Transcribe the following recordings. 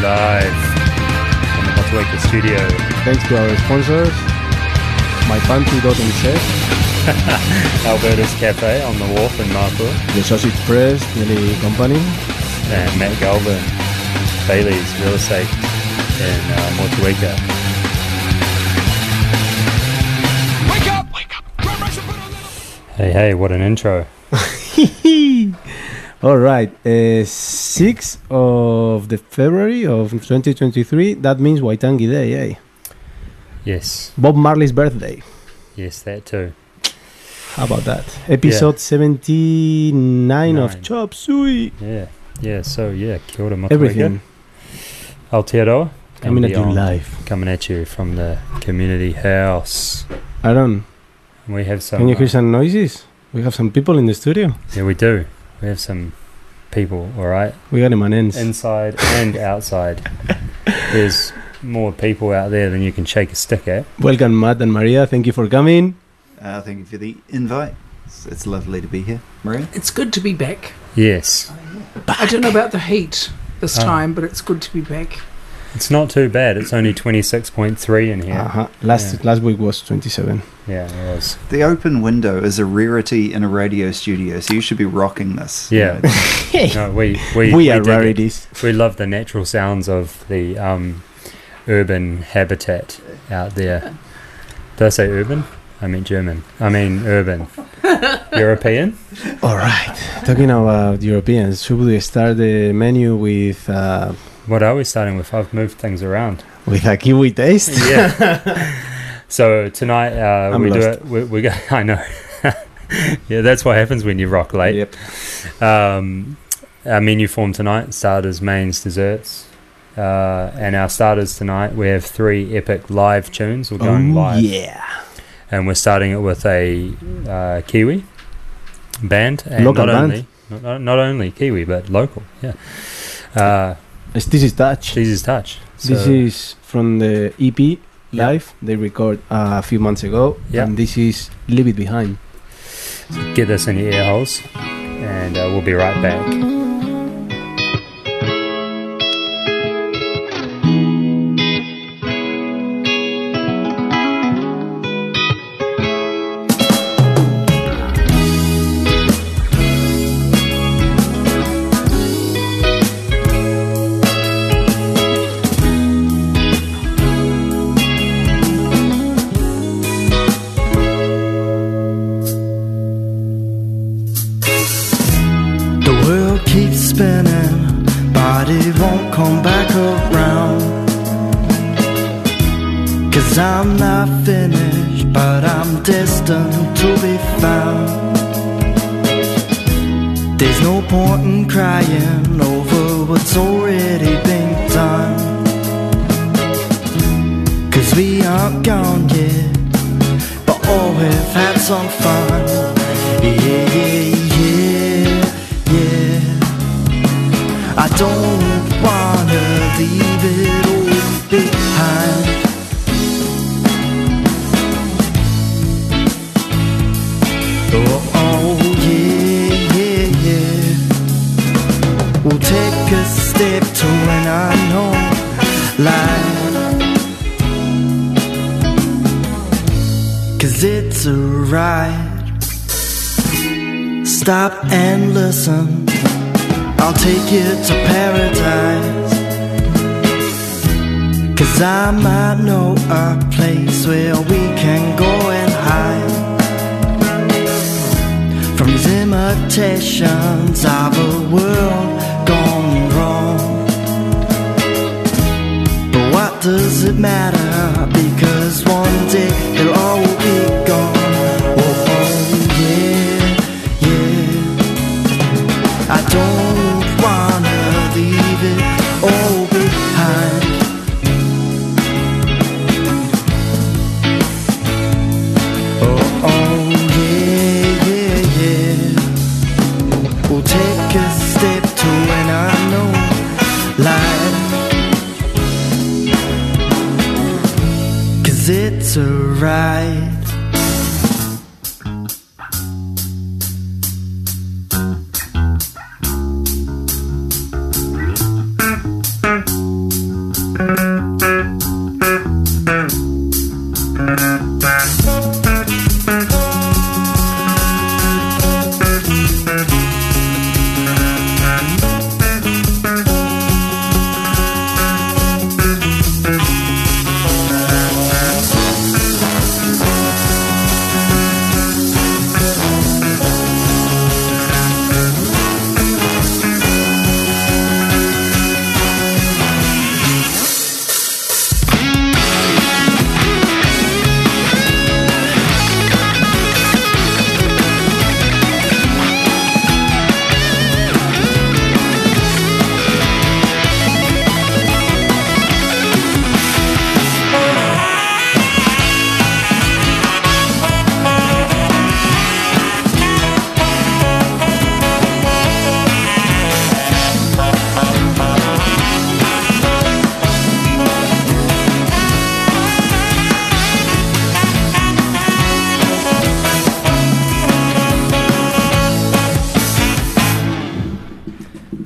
Live from the Motueka studio. Thanks to our sponsors, mypantry.nz, Albertus Cafe on the wharf in Marpua, the Sushi Express, the company, and Matt Galvin, Bailey's Real Estate in Motueka. Wake up! Hey, what an intro! All right, 6th of the February of 2023, that means Waitangi Day, eh? Yes. Bob Marley's birthday. Yes, that too. How about that? Episode 79 of Chop Suey. Yeah, so yeah, kia ora, Motueka. Everything. Aotearoa. Coming at you live. Coming at you from the community house. Aaron. We have some... Can you hear some noises? We have some people in the studio. Yeah, we do. We have some people, all right? We got him on ends. Inside and outside. There's more people out there than you can shake a stick at. Welcome, Matt and Maria. Thank you for coming. Thank you for the invite. It's lovely to be here, Maria. It's good to be back. Yes. Back. I don't know about the heat this time, but it's good to be back. It's not too bad. It's only 26.3 in here. Uh-huh. Last week was 27. Yeah, it was. The open window is a rarity in a radio studio, so you should be rocking this. Yeah. No, we are rarities. We love the natural sounds of the urban habitat out there. Did I say urban? I mean German. I mean urban. European? All right. Talking about Europeans, should we start the menu with... What are we starting with? I've moved things around. With a kiwi taste? Yeah. So tonight we lost. We go, I know. Yeah, that's what happens when you rock late. Yep. Our menu form tonight, starters, mains, desserts. And our starters tonight, we have 3 epic live tunes. We're going live. Yeah. And we're starting it with a Kiwi band. And local band. Not only Kiwi, but local. Yeah. This is Touch. So this is from the EP Live they record a few months ago, and this is Leave It Behind. So get this in your ear holes, and we'll be right back. I'm not finished, but I'm destined to be found. There's no point in crying over what's already been done, 'cause we aren't gone yet, but oh, we've had some fun. Yeah. I don't wanna leave it all behind. We'll take a step to an unknown life, 'cause it's a ride. Stop and listen, I'll take you to paradise, 'cause I might know a place where we can go and hide from these imitations of a world gone wrong. But what does it matter? Because one day it'll all be gone. Oh yeah, yeah. I don't want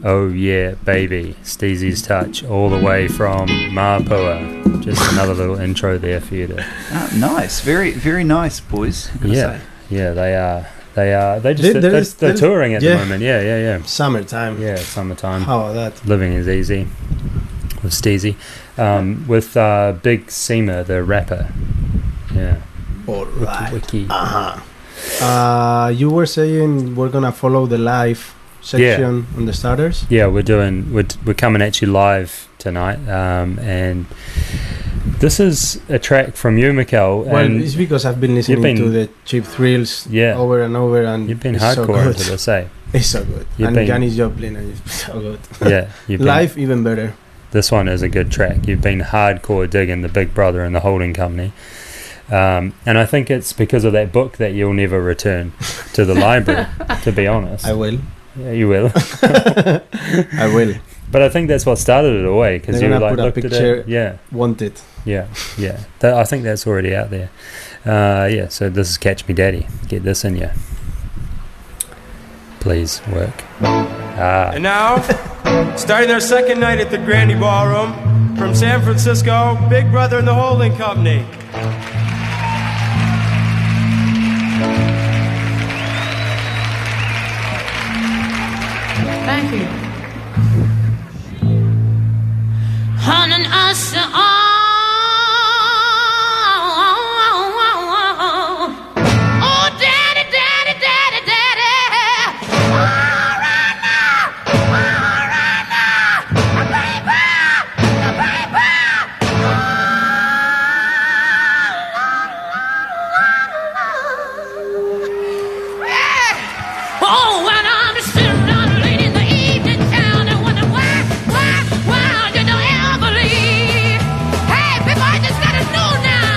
Oh yeah, baby, Steezy's Touch, all the way from Māpua. Just another little intro there for you to. Oh, nice, very, very nice, boys. Yeah, say. Yeah, they are. They're touring at the moment. Yeah. Summertime. Yeah, summertime. How are that? Living is easy with Steezy, with Big Seema, the rapper. Yeah. All right. Wiki. You were saying we're gonna follow the live section on the starters. Yeah, we're coming at you live tonight, and this is a track from you, Mikel. Well, and it's because I've been listening to the Cheap Thrills over and over, and you've been hardcore into this, eh? It's so good. And Janis Joplin, and it's so good. Yeah, live even better. This one is a good track. You've been hardcore digging the Big Brother and the Holding Company. And I think it's because of that book that you'll never return to the library, to be honest. I will. Yeah, you will. I will. But I think that's what started it away, because you like looked at it. Yeah. Want it. Yeah. I think that's already out there. Yeah. So this is Catch Me Daddy. Get this in you. Please work. And now, starting our second night at the Grandy Ballroom, from San Francisco, Big Brother and the Holding Company. Thank you. Hanan asa oh daddy, daddy, daddy, daddy. Oh right now, the paper, the paper. Oh, yeah. Oh when I'm still not late in the evening town, I wonder why did I ever leave? Hey, people, I just gotta know now.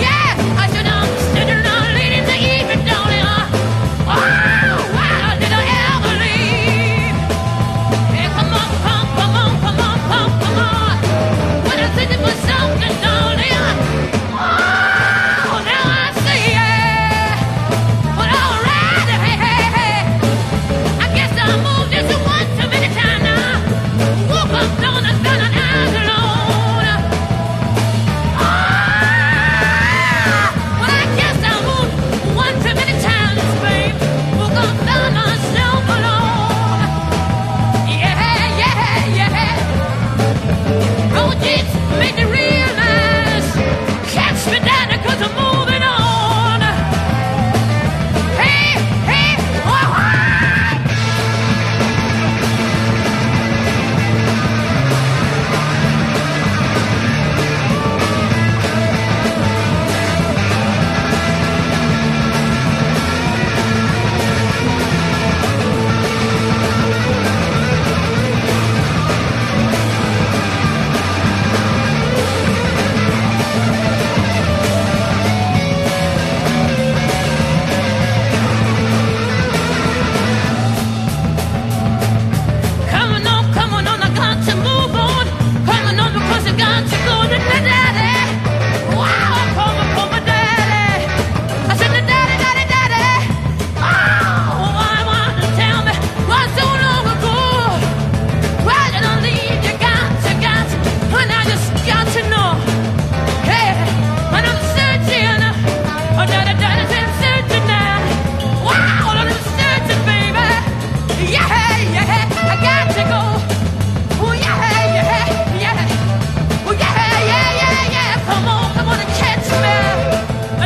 Yeah, I said I'm still not late in the evening town. Oh, why did I ever leave? Hey, come on, come, come on, come on, come, come on. When I said it myself, then darling, oh, now I see it. But alright, hey. I guess I moved into one too many times now. Woke up down and down and eyes alone. Ah, well, I guess I moved one too many times, babe. Woke up down myself alone. Yeah. Road trips made me realize. Catch me down 'cause I'm moving on. Hey, oh. Coming on, I got to move on. Coming on because I got to go to my daddy. Wow, coming for my daddy. I said to daddy. Oh, why want to tell me why so long ago? Why did I leave? You got to, and I just got to know. Hey, and I'm searching. Oh, daddy, I'm searching now. Wow, I'm searching, baby. Yeah, I got to go. Oh yeah. Oh yeah. Come on and catch me.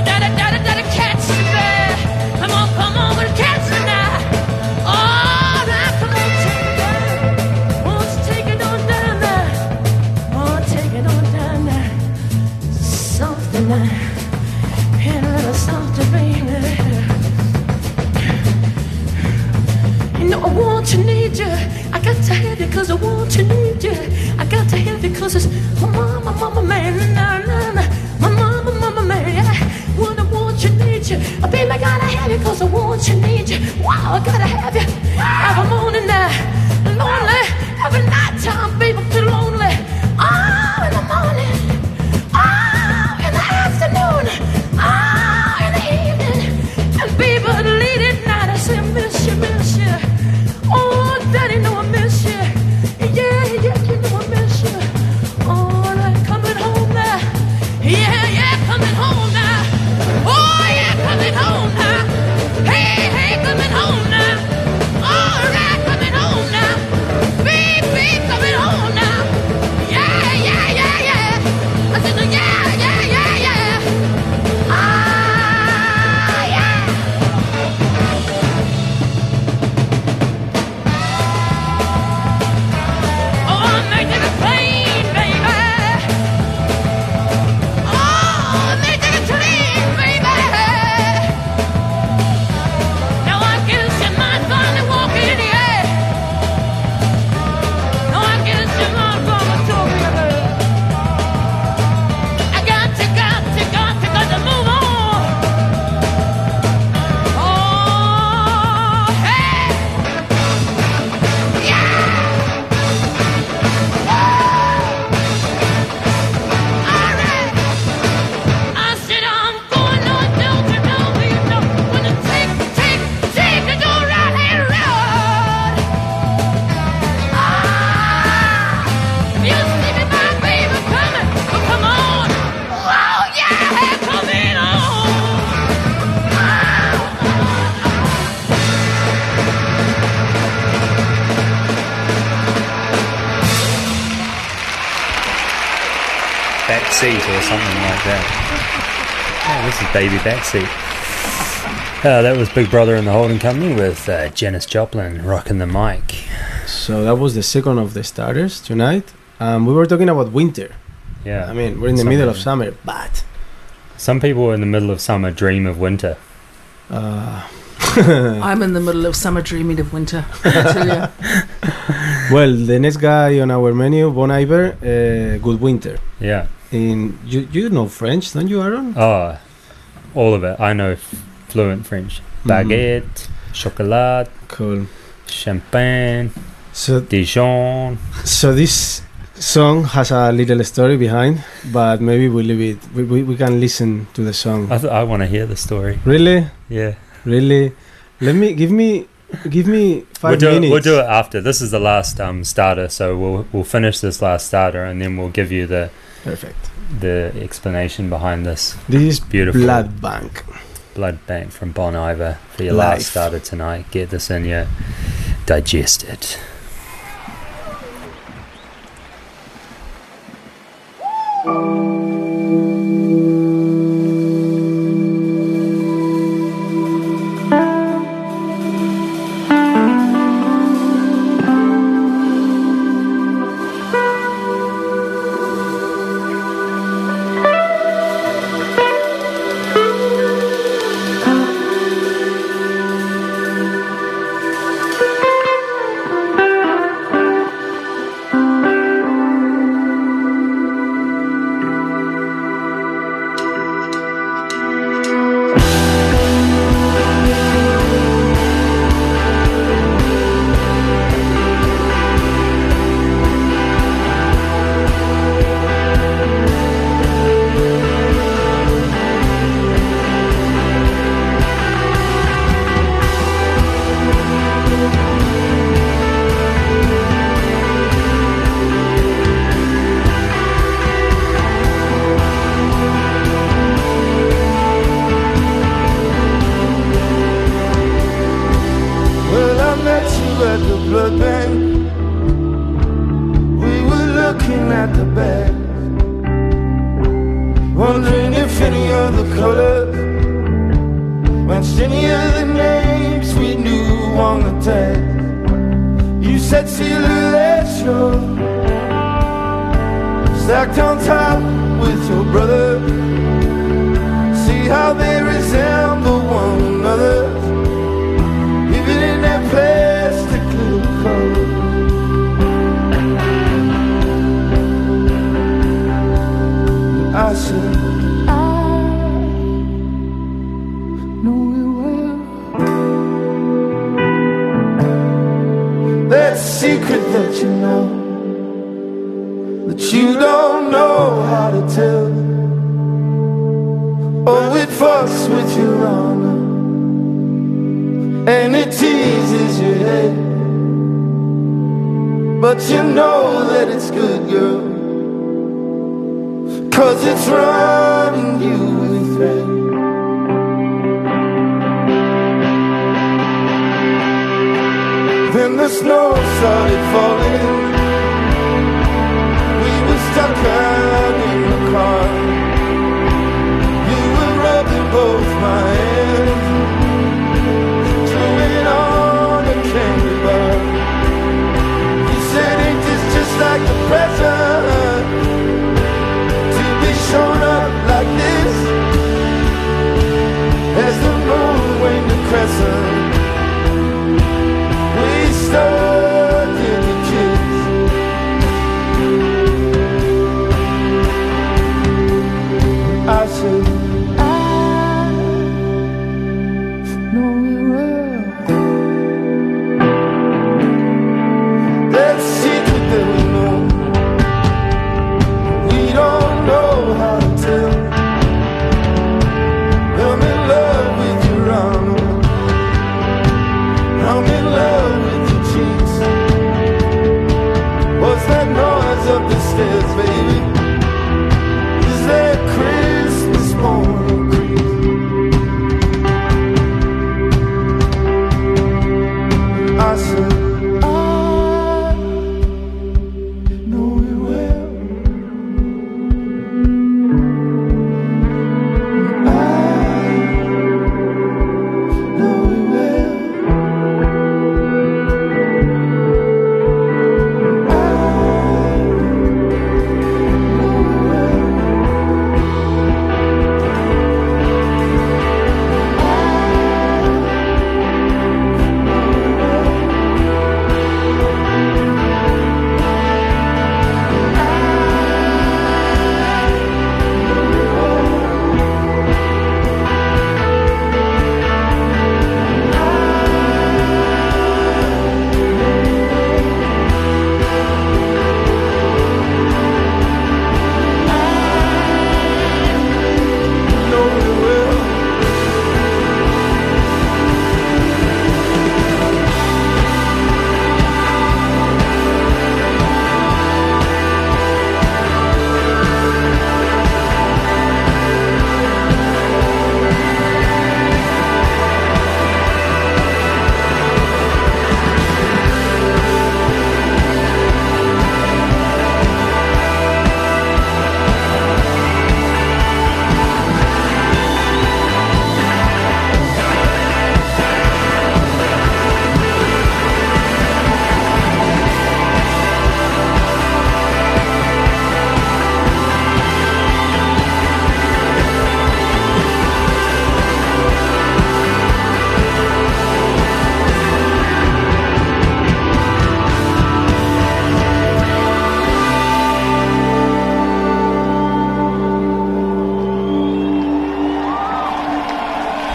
Da-da-da-da-da, catch me. Come on and catch me now. Oh, now come on, take it. Oh, take it on down there. Oh, take it on down there. Something now. And a little something, baby. You know I want you, need you. I got to have you 'cause I want you, need you. I got to have you 'cause it's my mama, man, nah. My mama, man. Yeah. When I want you, need you. I baby, I gotta have you 'cause I want you, need you. Wow, I gotta have you. Every morning now, lonely. Every night time, baby, I feel lonely. Oh, in the morning. Oh, in the afternoon. Oh, in the evening. And baby, late at night, I say I miss you. Oh, daddy, know I miss you. backseat or something like that. Oh, this is Baby Backseat. That was Big Brother and the Holding Company with Janis Joplin rocking the mic. So that was the second of the starters tonight. We were talking about winter. Yeah. I mean, we're in the middle of summer, but... Some people in the middle of summer dream of winter. I'm in the middle of summer dreaming of winter. Well, the next guy on our menu, Bon Iver, Good Winter. Yeah. In you know French, don't you, Aaron? Oh, all of it. I know fluent French. Baguette, chocolat, cool. Champagne, so Dijon. So this song has a little story behind, but maybe we'll leave it. We can listen to the song. I want to hear the story. Really? Yeah. Really? Give me 5 minutes. We'll do it after. This is the last starter, so we'll finish this last starter, and then we'll give you the perfect explanation behind this. This is beautiful. Blood Bank from Bon Iver for your last starter tonight. Get this in your digest it.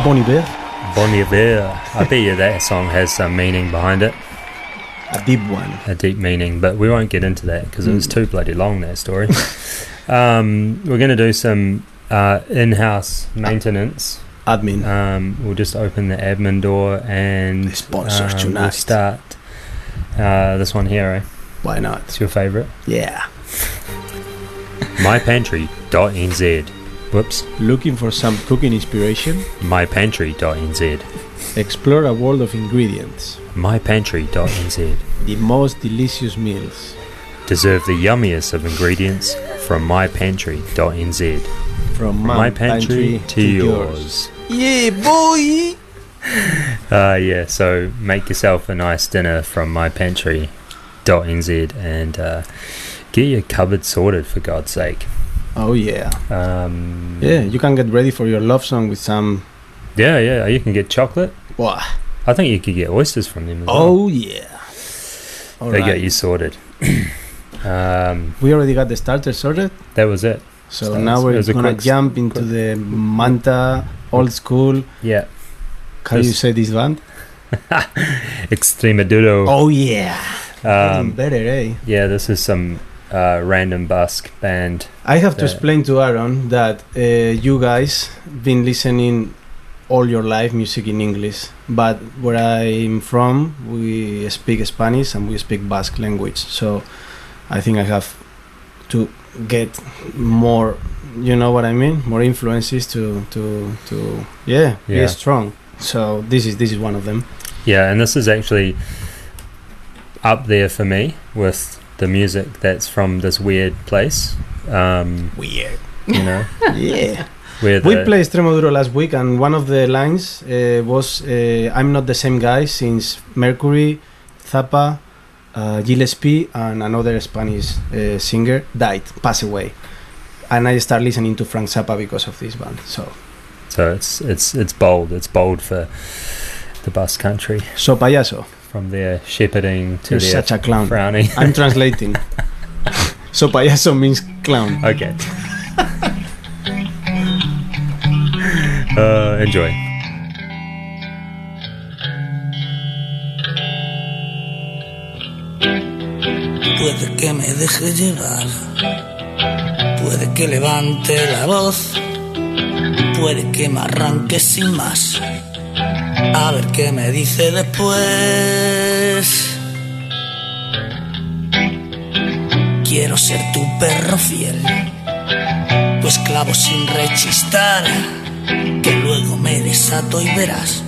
Bon Iver. Bon Iver. I bet you that song has some meaning behind it. A deep one. A deep meaning, but we won't get into that because it was too bloody long, that story. We're going to do some in-house maintenance. Admin. We'll just open the admin door and we'll start this one here, eh? Why not? It's your favourite? Yeah. mypantry.nz. Whoops. Looking for some cooking inspiration? mypantry.nz. Explore a world of ingredients. mypantry.nz. The most delicious meals. Deserve the yummiest of ingredients from mypantry.nz. From my pantry to yours. Yeah, boy! Yeah, so make yourself a nice dinner from mypantry.nz and get your cupboard sorted, for God's sake. Oh yeah. Yeah, you can get ready for your love song with some. Yeah. You can get chocolate. What? I think you could get oysters from them as well. Oh yeah. All they right. Get you sorted. We already got the starter sorted. That was it. So starters. Now we're gonna jump into the Manta old school. Yeah. Can you say this band? Extremoduro. Oh yeah. Even better, eh? Yeah, this is some. Random Basque band. I have to explain to Aaron that you guys been listening all your life music in English, but where I'm from we speak Spanish and we speak Basque language, so I think I have to get more, you know what I mean, more influences to be strong. So this is one of them. Yeah, and this is actually up there for me with the music that's from this weird place. Weird. You know? Yeah. We played Extremoduro last week, and one of the lines was I'm not the same guy since Mercury, Zappa, Gillespie, and another Spanish singer died, passed away. And I started listening to Frank Zappa because of this band. So it's bold. It's bold for the Basque country. So payaso. From their shepherding to You're their such a clown. Frowning. I'm translating. So payaso means clown. Okay. Enjoy. Puede que me deje llevar. Puede que levante la voz. Puede que me arranque sin más. A ver qué me dice después. Quiero ser tu perro fiel, tu esclavo sin rechistar, que luego me desato y verás.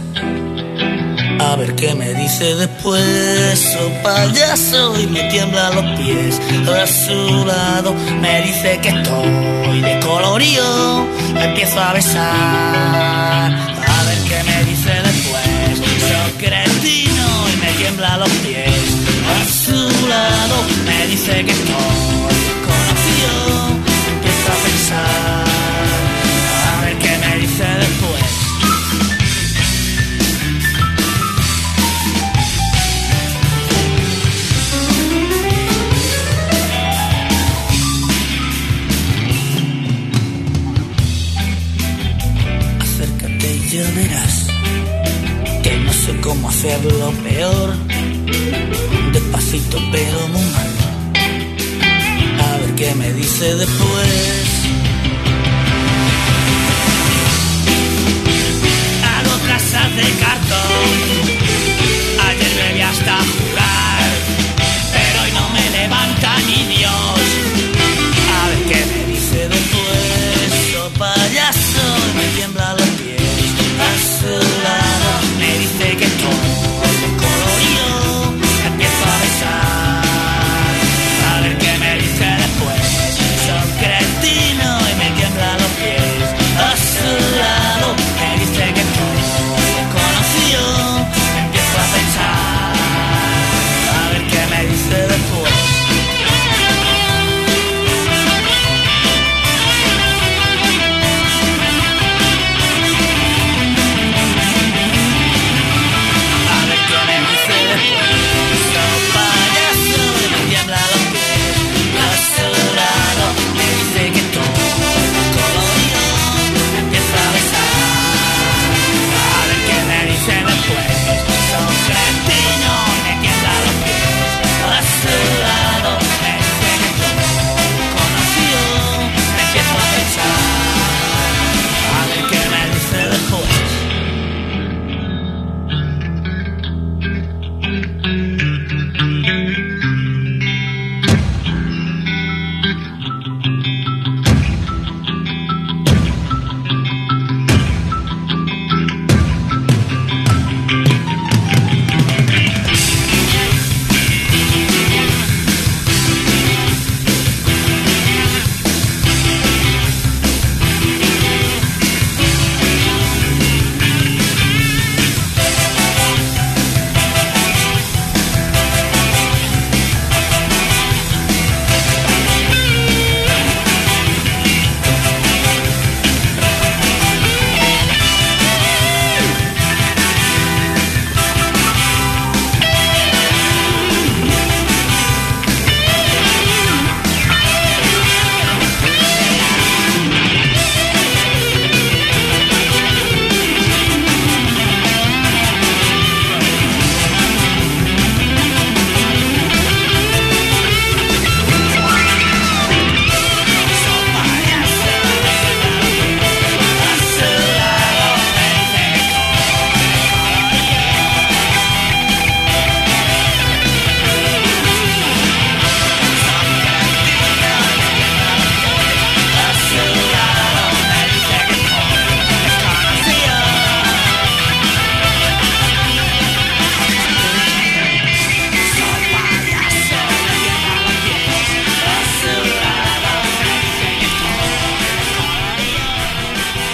A ver qué me dice después. Oh payaso, y me tiembla los pies. A su lado me dice que estoy de colorío. Me empiezo a besar. A ver qué me dice después. Cretino y me tiembla los pies. A su lado me dice que estoy conocido. Empiezo a pensar, a ver qué me dice después. Acércate y ya verás. No sé cómo hacerlo peor. Despacito pero muy mal. A ver qué me dice después. Hago casas de cartón. Ayer bebí hasta jugar, pero hoy no me levanta ni Dios. A ver qué me dice después. Oh payaso, me tiembla los pies. A su lado me dice que estoy colorido, empiezo a besar. A ver qué me dice después. Son cretinos.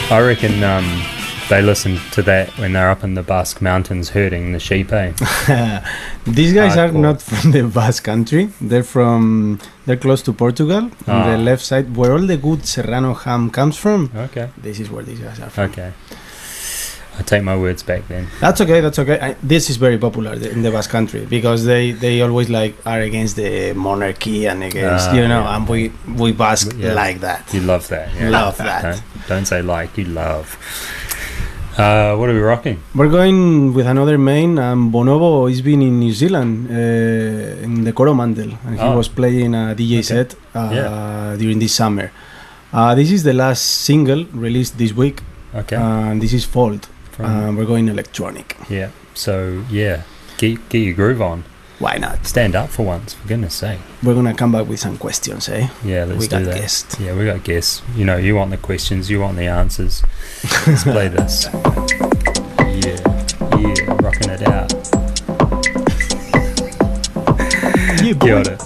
I reckon they listen to that when they're up in the Basque Mountains herding the sheep, eh? These guys are not from the Basque country. They're close to Portugal, on the left side, where all the good Serrano ham comes from. Okay. This is where these guys are from. Okay. I take my words back then. That's okay. This is very popular in the Basque country because they always are against the monarchy and against and we Basque like that. You love that. Yeah. Love that. Don't say you love. What are we rocking? We're going with another main. Bonobo has been in New Zealand in the Coromandel, and he was playing a DJ set during this summer. This is the last single released this week. Okay. And this is Fault. We're going electronic. Yeah. So, get your groove on. Why not? Stand up for once, for goodness sake. We're going to come back with some questions, eh? Yeah, let's do that. We got guests. Yeah, we got guests. You know, you want the questions, you want the answers. Let's play this. Yeah, rocking it out. Yeah, boy. Kia ora.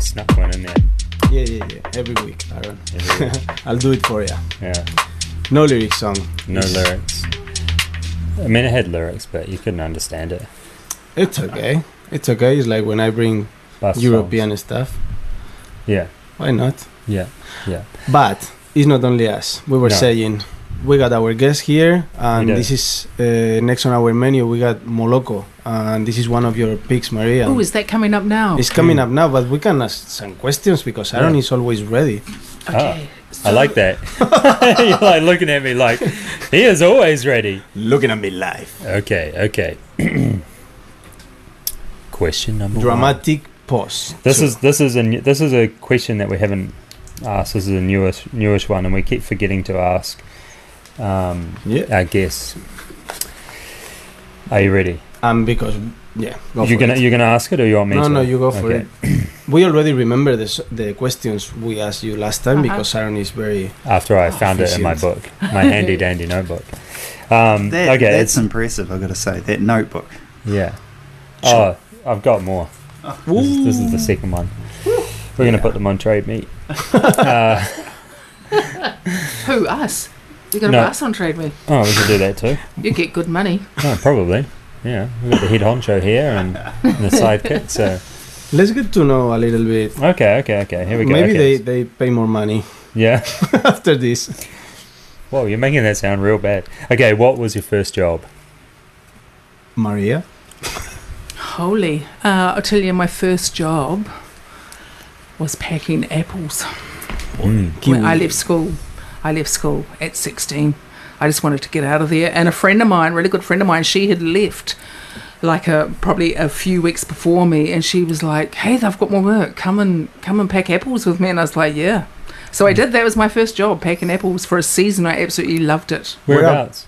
get snuck one in there. Yeah. Every week, Aaron. Every week. I'll do it for you. Yeah. No lyrics song. No lyrics. I mean, it had lyrics, but you couldn't understand it. It's okay. It's like when I bring Bus European songs. Stuff. Yeah. Why not? Yeah. But it's not only us. We were saying we got our guest here, and this is next on our menu. We got Moloko, and this is one of your picks, Maria. Oh, is that coming up now? It's coming up now, but we can ask some questions because Aaron is always ready. Okay. So I like that. You're like looking at me like he is always ready. Looking at me live. Okay. Question number dramatic one. Pause. This is a question that we haven't asked. This is a newish one, and we keep forgetting to ask our guests. Are you ready? You're gonna ask it, or you want me to? No, you go for it. We already remember the questions we asked you last time because Aaron is very after I found efficient. It in my book, my handy dandy notebook. That's impressive. I gotta say that notebook. Yeah. Oh, I've got more. This is the second one. We're going to put them on Trade Me. Who, us? You're going to put us on Trade Me? Oh, we can do that too. You get good money. Oh, probably. Yeah, we've got the head honcho here and the sidekick. So let's get to know a little bit. Okay. Here we go. Maybe they pay more money. Yeah. After this. Whoa, you're making that sound real bad. Okay, what was your first job? Maria. Holy. I'll tell you, my first job was packing apples. When I left school at 16. I just wanted to get out of there. And a friend of mine, really good friend of mine, she had left like probably a few weeks before me, and she was like, "Hey, they've got more work. Come and pack apples with me." And I was like, "Yeah." So I did. That was my first job, packing apples for a season. I absolutely loved it. Whereabouts?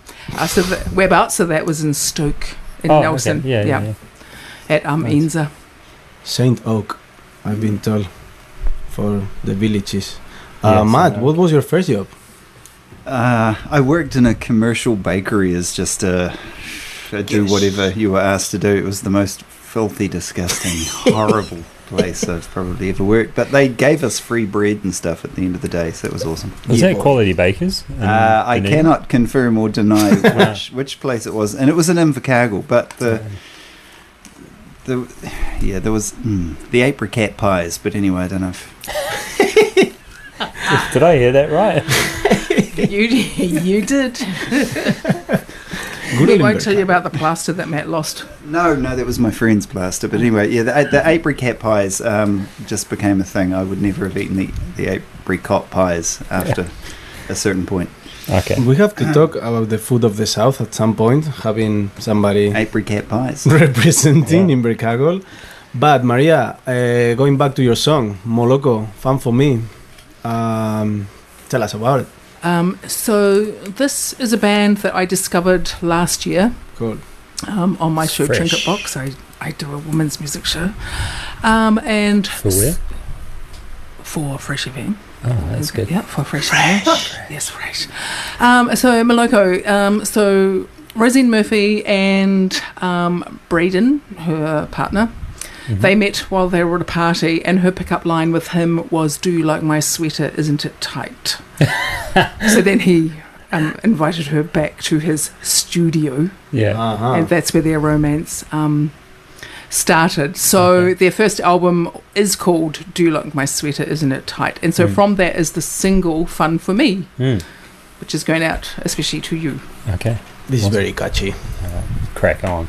So that was in Stoke, in Nelson. Okay. Yeah. At Enza. St. Oak, I've been told, for the villages. Matt, what was your first job? I worked in a commercial bakery as just a do whatever you were asked to do. It was the most filthy, disgusting, horrible place I've probably ever worked. But they gave us free bread and stuff at the end of the day, so that was awesome. Was that Quality Bakers? I cannot confirm or deny which place it was. And it was in Invercargill, but there was the apricot pies, but anyway, I don't know. Did I hear that right? you did. He won't tell you about the plaster that Matt lost. No, that was my friend's plaster. But anyway, the apricot pies just became a thing. I would never have eaten the apricot pies after a certain point. Okay. We have to talk about the food of the South at some point, having somebody apricot pies representing Invercargill. But Maria, going back to your song Moloko, Fun for Me, tell us about it. So this is a band that I discovered last year. Cool. On my show Fresh. Trinket Box, I do a women's music show. And for where? For Fresh FM. Oh, that's good. Yeah, for fresh. Yes, fresh. So Moloko. So Rosine Murphy and Braden, her partner, they met while they were at a party, and her pickup line with him was, "Do you like my sweater? Isn't it tight?" So then he invited her back to his studio. Yeah, and that's where their romance started. So their first album is called "Do You Like My Sweater? Isn't It Tight?" And so from that is the single "Fun for Me," which is going out especially to you. Okay, this is very catchy. Crack on.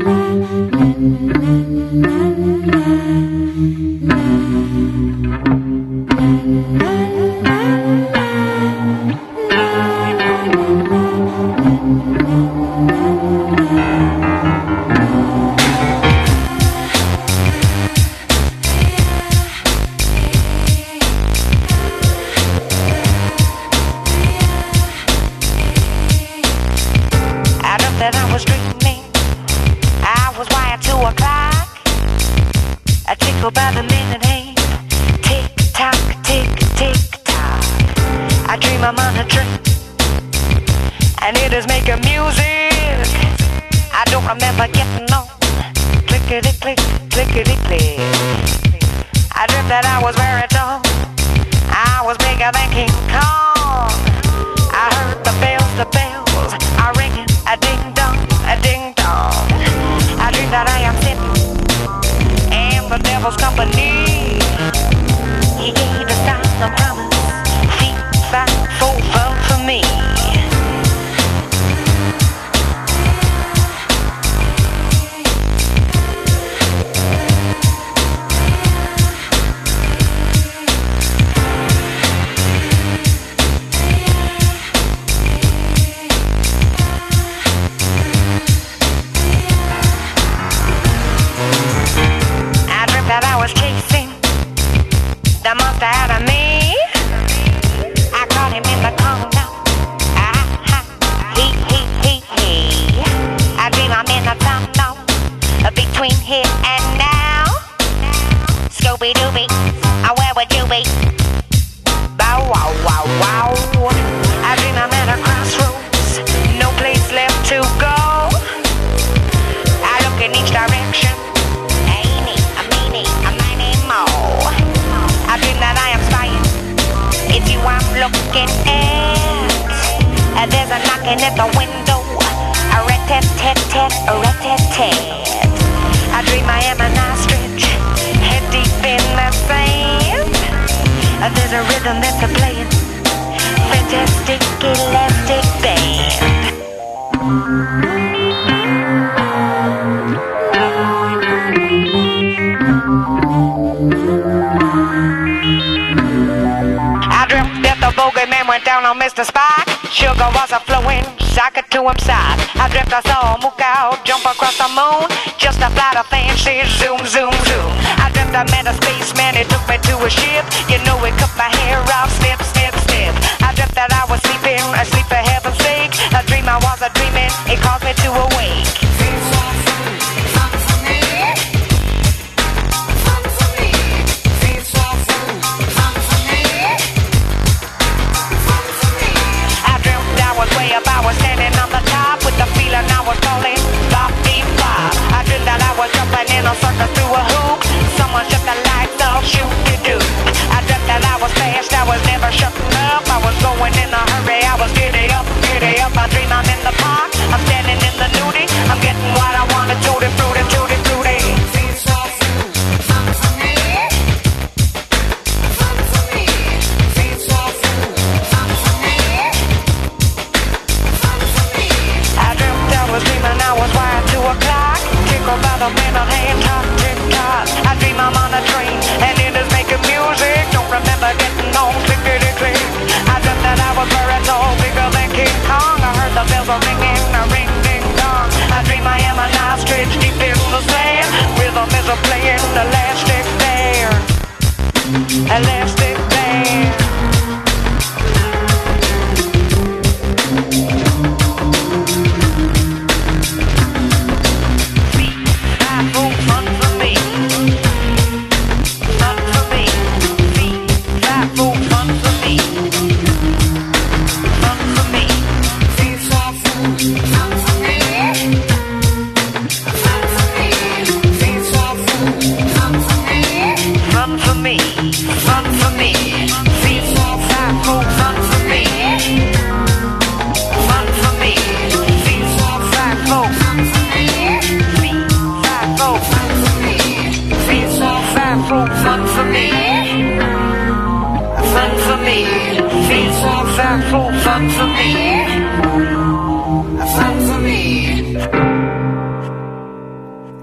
I'm never getting on. Clickety click, clickety click. I dreamt that I was very tall. I was bigger than King Kong. I heard the bells are ringing. A ding dong, a ding dong. I dream that I am sitting in the devil's company. He gave the stars a promise. Feet, five, four, fell for me.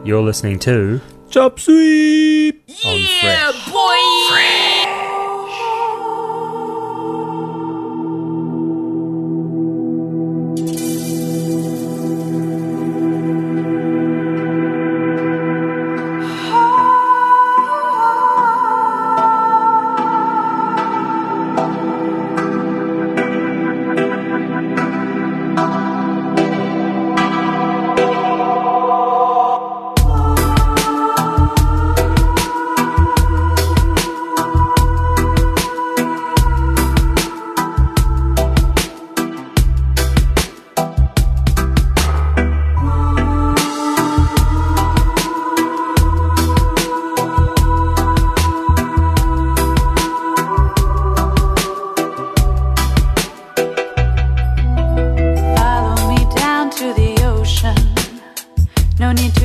You're listening to Chop Suey on Fresh. Yeah, boy!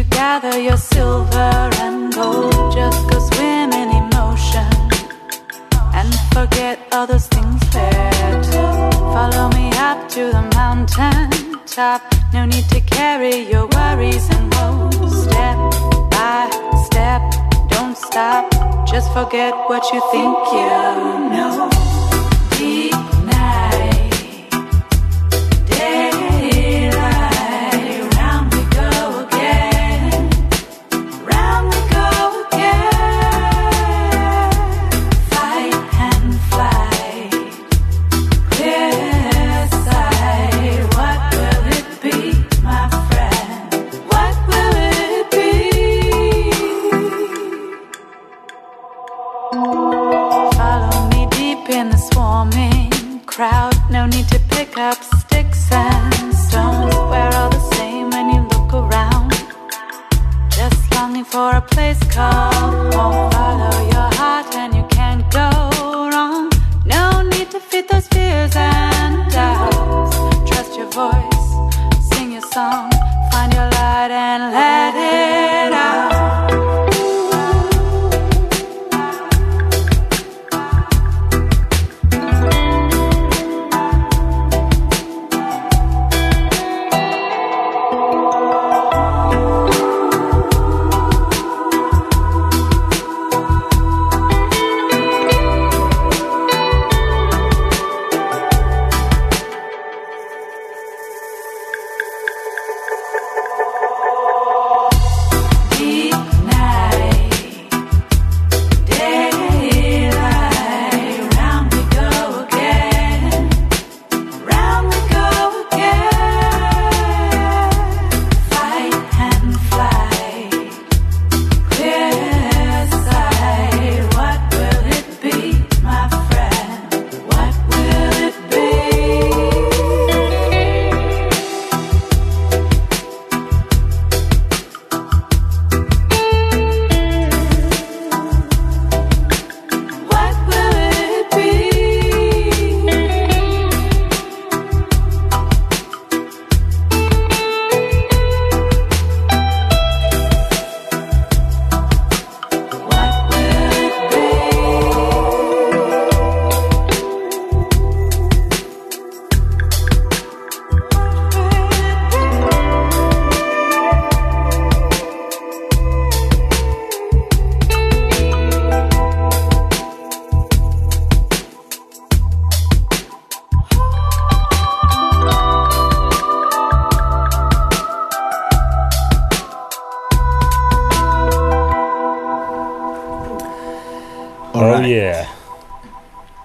to gather your silver and gold. Just go swim in emotion and forget all those things we're told. Follow me up to the mountain top. No need to carry your worries and woes. Step by step, don't stop. Just forget what you think you know.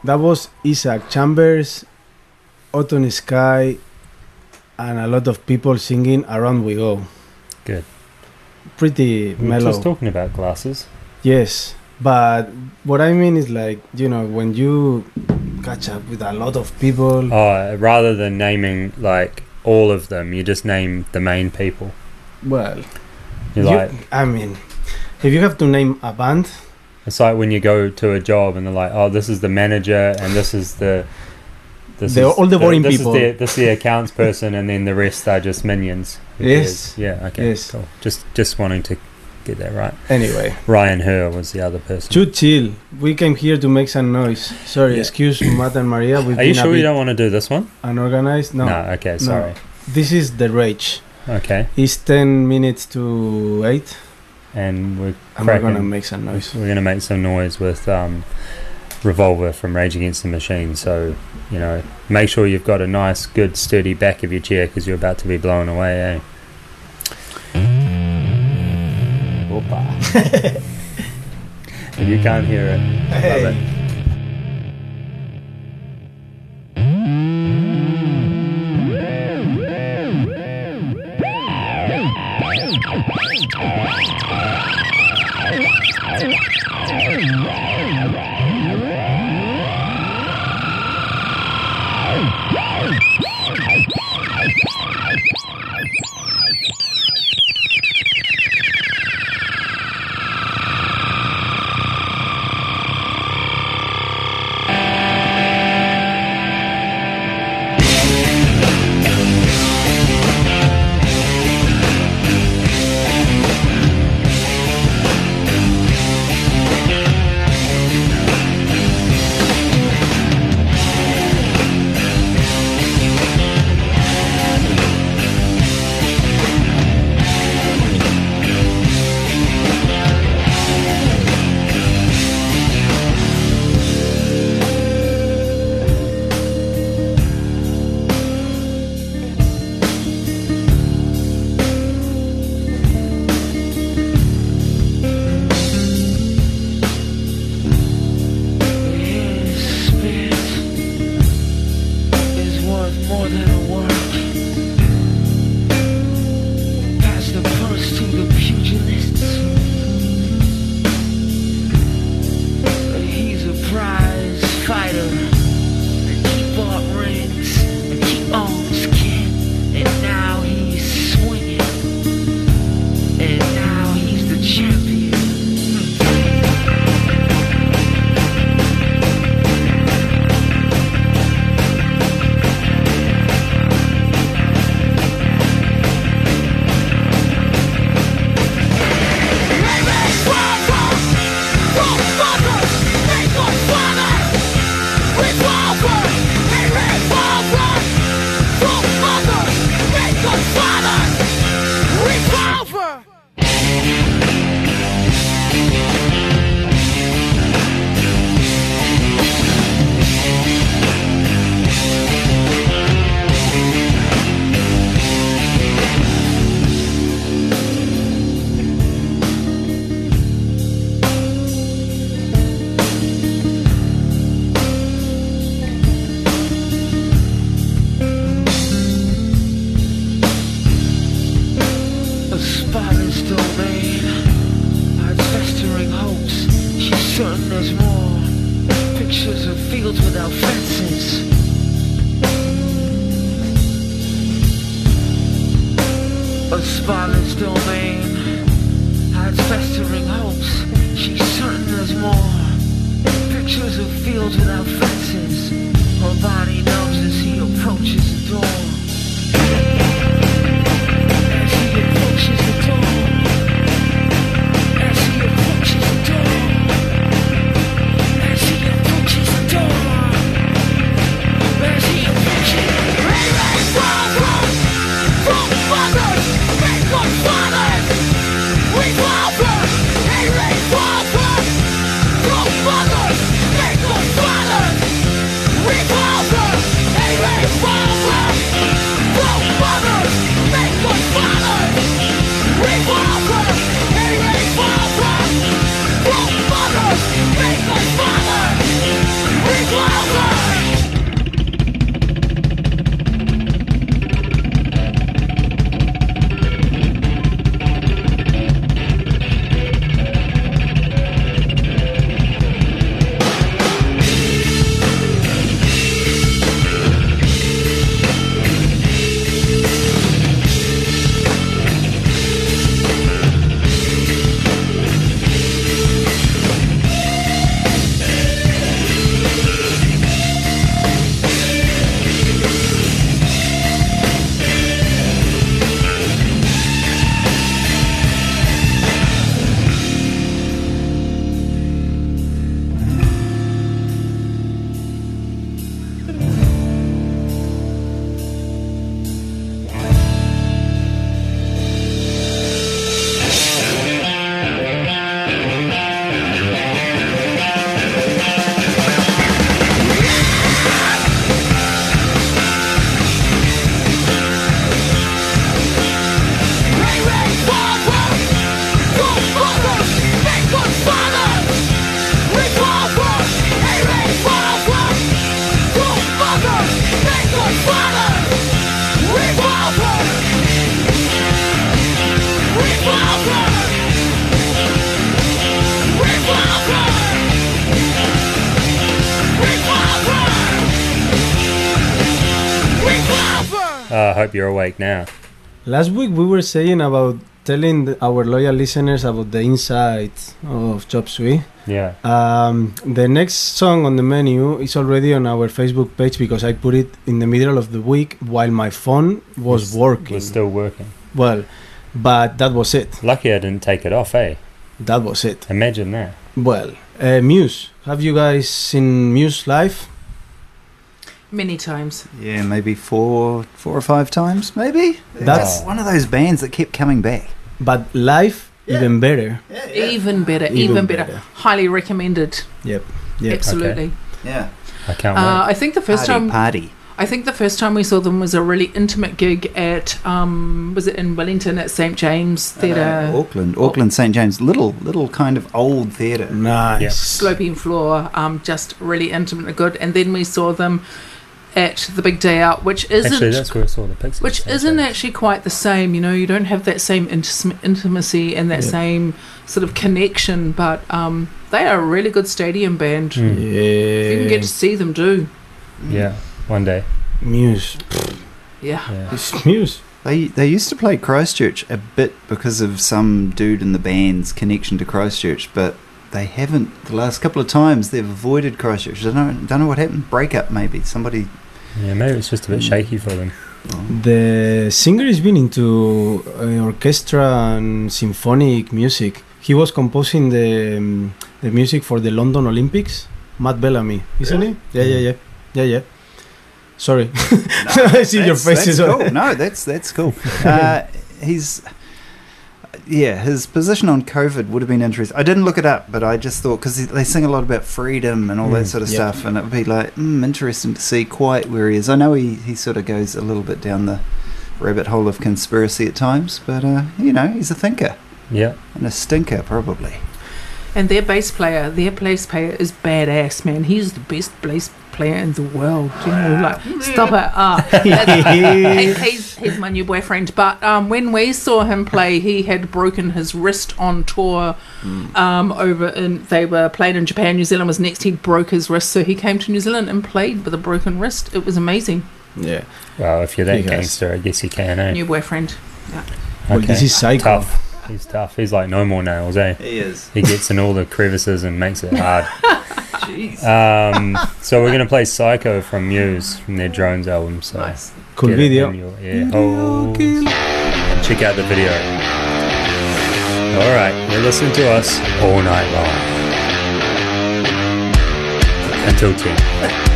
That was Isaac Chambers, Autumn Sky, and a lot of people singing Around We Go. Good. Pretty mellow. We're just talking about glasses. Yes, but what I mean is, like, you know, when you catch up with a lot of people... Oh, rather than naming, like, all of them, you just name the main people. Well, I mean, if you have to name a band... It's like when you go to a job and they're like, "Oh, this is the manager, and this is the this is the accounts person, and then the rest are just minions." Yes. Yeah. Okay. Yes. Cool. Just wanting to get that right. Anyway, Ryan Hur was the other person. Too chill. We came here to make some noise. Sorry, excuse Matt and Maria. Are you sure you don't want to do this one? Unorganized? No. No. Okay. Sorry. No. This is the rage. Okay. It's 10 minutes to 8. And we're going to make some noise. We're going to make some noise with Revolver from Rage Against the Machine. So, you know, make sure you've got a nice, good, sturdy back of your chair because you're about to be blown away, eh? Opa. If you can't hear it, I love it. inspiring domain. I had festering hopes, she's certain there's more. Pictures of fields without fences. A spiral's domain. I had festering hopes, she's certain there's more. Pictures of fields without fences. Her body numbs as he approaches the door. You're awake now. Last week we were saying about telling our loyal listeners about the inside of Chop Suey. Yeah. The next song on the menu is already on our Facebook page because I put it in the middle of the week while my phone was working. Was still working. Well, but that was it. Lucky I didn't take it off, eh? That was it. Imagine that. Well, Muse. Have you guys seen Muse live? Many times. Yeah, maybe four or five times, maybe. That's one of those bands that kept coming back. But live, even better. Yeah. Even better. Highly recommended. Yep. Absolutely. Okay. Yeah. I can't wait. I think the first time. I think the first time we saw them was a really intimate gig at, was it in Wellington at St. James Theatre? Auckland, St. James. Little kind of old theatre. Nice. Yep. Sloping floor, just really intimate and good. And then we saw them at the Big Day Out, which isn't actually, that's where I saw the pictures, which isn't actually quite the same. You know, you don't have that same intimacy and that same sort of connection. But they are a really good stadium band. Mm. Yeah, you can get to see them do. Yeah, one day. Muse. Yeah. It's Muse. They used to play Christchurch a bit because of some dude in the band's connection to Christchurch, but they haven't the last couple of times. They've avoided Christchurch. I don't know what happened. Breakup, maybe. Somebody. Yeah, maybe it's just a bit shaky for them. The singer has been into orchestra and symphonic music. He was composing the music for the London Olympics. Matt Bellamy, isn't he? Yeah. Sorry, I see your faces. Cool. No, that's cool. He's. Yeah, his position on COVID would have been interesting. I didn't look it up, but I just thought, because they sing a lot about freedom and all that sort of stuff, and it would be like, interesting to see quite where he is. I know he sort of goes a little bit down the rabbit hole of conspiracy at times, but, he's a thinker. Yeah. And a stinker, probably. And their bass player is badass, man. He's the best bass player. player in the world, you know, like, stop it up. He's my new boyfriend. But when we saw him play, he had broken his wrist on tour. Over in, they were playing in Japan. New Zealand was next. He broke his wrist, so he came to New Zealand and played with a broken wrist. It was amazing. Yeah. Well, if you're that gangster, I guess you can, eh? New boyfriend. Yeah. Okay. This is so tough. He's tough. He's like no more nails, eh? He is. He gets in all the crevices and makes it hard. Jeez. So we're going to play Psycho from Muse, from their Drones album. So nice. Cool video. Check out the video. All right. You're listening to us all night long. Until 10.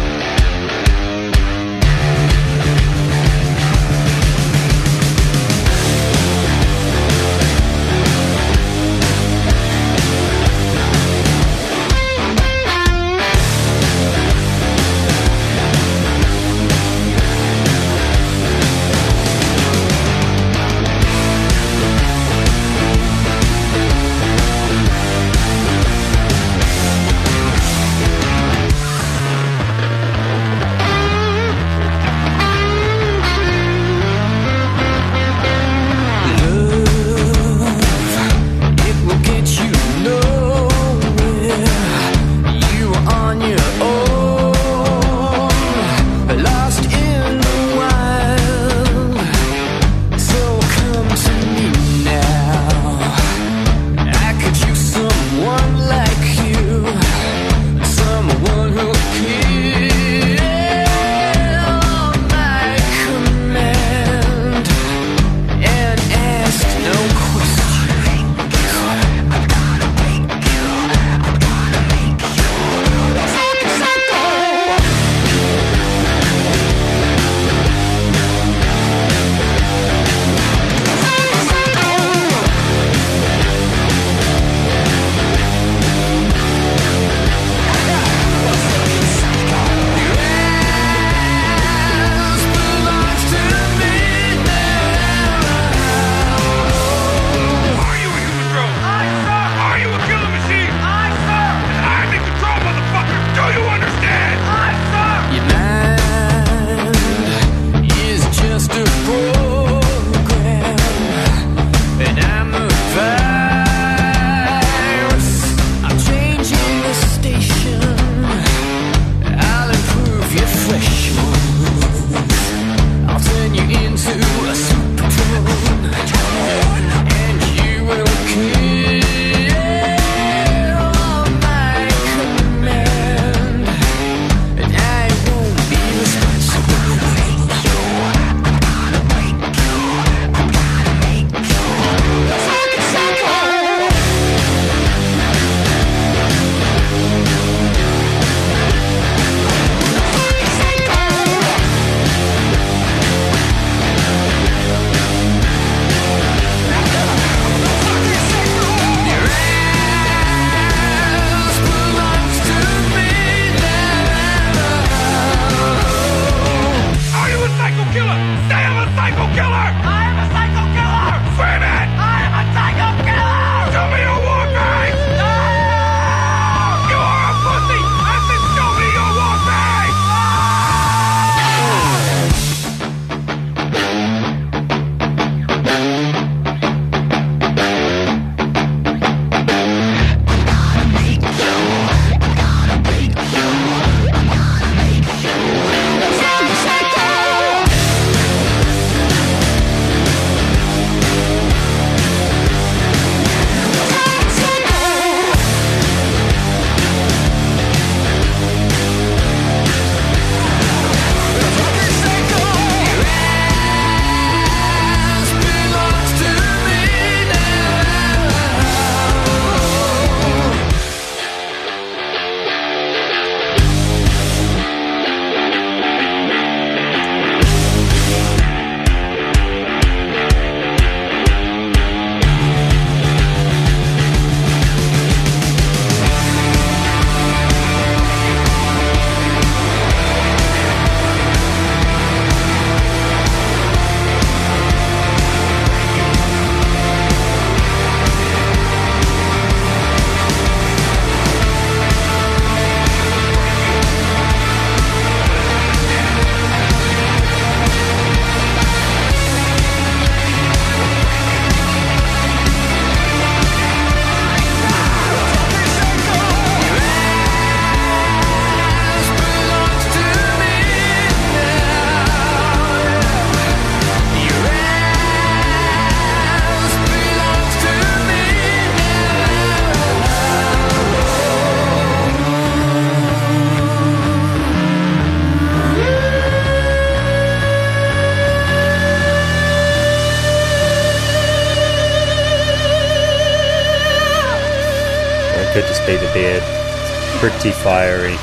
could just be the beard. It's pretty fiery.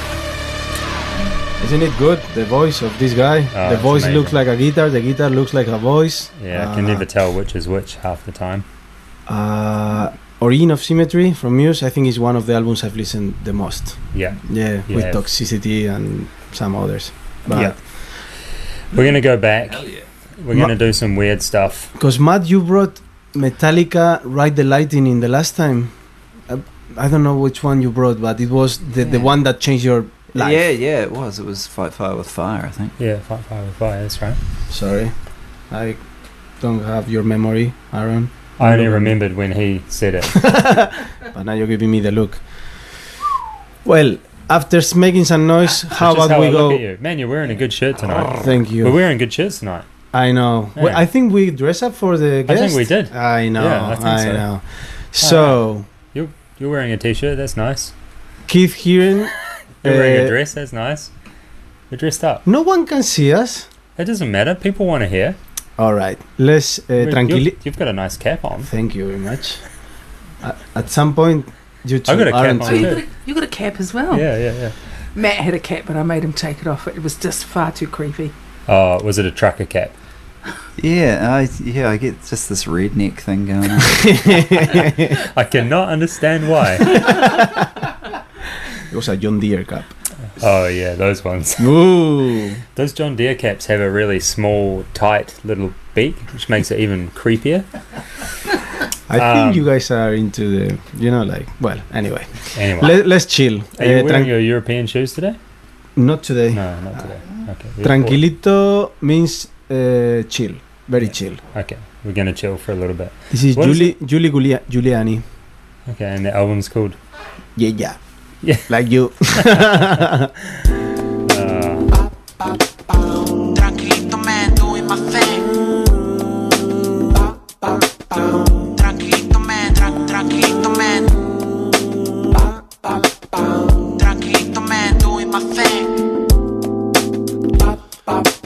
Isn't it good, the voice of this guy? Oh, the voice looks like a guitar, the guitar looks like a voice. Yeah, I can never tell which is which half the time. Origin of Symmetry from Muse, I think, is one of the albums I've listened the most. Yeah. Yeah, with Toxicity and some others. But yeah. We're going to go back. Yeah. We're going to do some weird stuff. Because, Matt, you brought Metallica, Ride the Lightning, in the last time. I don't know which one you brought, but it was the one that changed your life. Yeah, yeah, it was. It was Fight Fire with Fire, I think. Yeah, Fight Fire with Fire, that's right. Sorry. I don't have your memory, Aaron. I only remembered when he said it. But now you're giving me the look. Well, after making some noise, how about how we go? Look at you. Man, you're wearing a good shirt tonight. Thank you. We're wearing good shirts tonight. I know. Yeah. Well, I think we dress up for the guests. I think we did. I know. Yeah, I know. So you're wearing a t-shirt. That's nice. Keith Heron. You're wearing a dress. That's nice. We're dressed up. No one can see us. It doesn't matter. People want to hear. All right, let's tranquilly. You've got a nice cap on. Thank you very much. At some point, you two aren't. You got a cap as well. Yeah, yeah, yeah. Matt had a cap, but I made him take it off. It was just far too creepy. Oh, was it a trucker cap? Yeah, I get just this redneck thing going on. I cannot understand why. It was a John Deere cap. Oh yeah, those ones. Ooh. Those John Deere caps have a really small, tight little beak, which makes it even creepier. I think you guys are into the, well, anyway. Anyway. Let's chill. Are you wearing your European shoes today? Not today. No, not today. Okay. Tranquilito means chill, very chill. Okay, we're going to chill for a little bit. This is Giuliani. Okay, and the album's called? Yeah, yeah. Yeah. Like you. Tranquilito, man, doing my thing. Tranquilito, man, tranquilito, man. Tranquilito, man, doing my thing.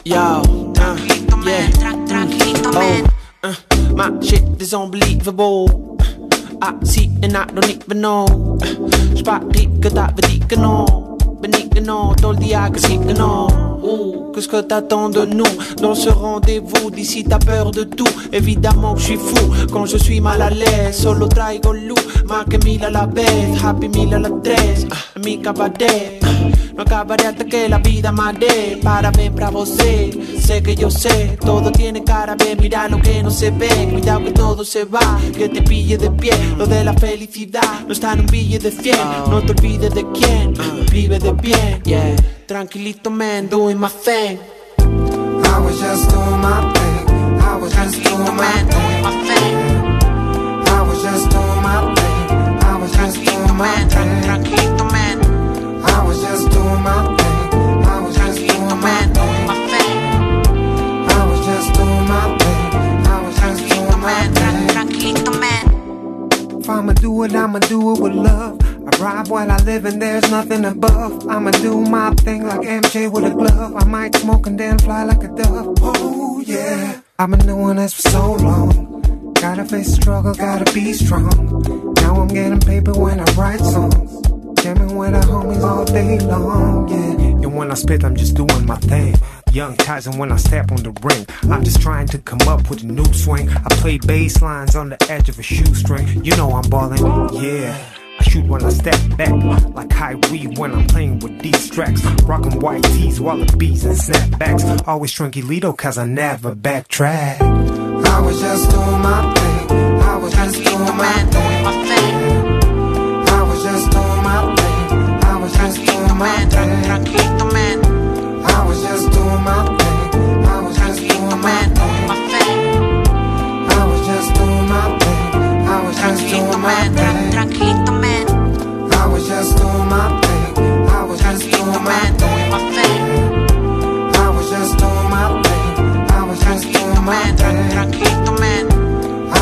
Yo, tranquilito, man, tranquilito, man. My shit is unbelievable. I see and I don't even know. Spartica that venicano, venicano, todo el día que sí que no. Qu'est-ce que t'attends de nous dans ce rendez-vous? D'ici t'as peur de tout, évidemment que je suis fou. Quand je suis mal à l'aise, solo traigo luz. Más que mil a la vez, happy mil a la tres. Mi cabaret, no acabaré hasta que la vida m'arré. Para ver para você, sé que yo sé, todo tiene cara B. Mira lo que no se ve, cuidado que todo se va, que te pille de pie. Lo de la felicidad no está en un billete de 100. No te olvides de quién, vive de bien, yeah. Tranquilito, man, doing my thing. I was just doing my thing. I was just doing my thing. I was just doing my thing. I was just doing my thing. Tranquilito, man. I was just doing my thing. I was just doing my thing. I was just doing my thing. I was just doing my thing. Tranquilito, man. If I'ma do it with love. I ride while I live and there's nothing above. I'ma do my thing like MJ with a glove. I might smoke and then fly like a dove. Oh yeah, I've been doing this for so long. Gotta face struggle, gotta be strong. Now I'm getting paper when I write songs. Jamming with the homies all day long, yeah. And when I spit, I'm just doing my thing. Young Tyson when I step on the ring. I'm just trying to come up with a new swing. I play bass lines on the edge of a shoestring. You know I'm ballin', yeah. I shoot when I step back, like Kyrie when I'm playing with these tracks. Rockin' white tees, wallabies, and snapbacks. Always tranquilito, cause I never backtrack. I was just doing my thing. I was just doing my thing. I was just doing my thing. I was just doing my thing. I was just doing my thing. I was just doing my thing. I was just doing my thing. I was just doing my thing. I was just doing my thing. I was just doing my thing. I was just doing my thing. I was just doing my thing. I